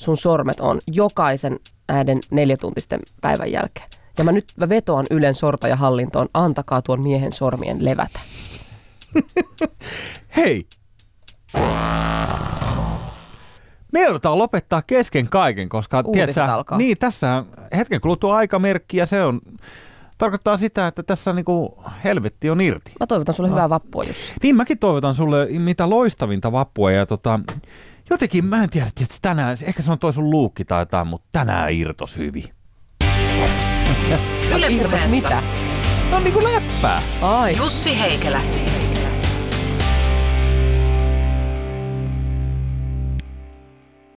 sun sormet on jokaisen näiden neljätuntisten päivän jälkeen. Ja mä nyt mä vetoan Ylen sortajahallintoon, antakaa tuon miehen sormien levätä. Hei! Me joudutaan lopettaa kesken kaiken, koska tiedätkö, niin tässä hetken kuluttua aikamerkki ja se on, tarkoittaa sitä, että tässä niinku helvetti on irti. Mä toivotan sulle no. hyvää vappua, Jussi. Niin mäkin toivotan sulle mitä loistavinta vappua ja tota, jotenkin mä en tiedä, että tänään, ehkä se on toi sun luukki tai jotain, mutta tänään irtos hyvin. Yle Puheessa. Mitä? No niin kuin läppää. Ai. Jussi Heikelä.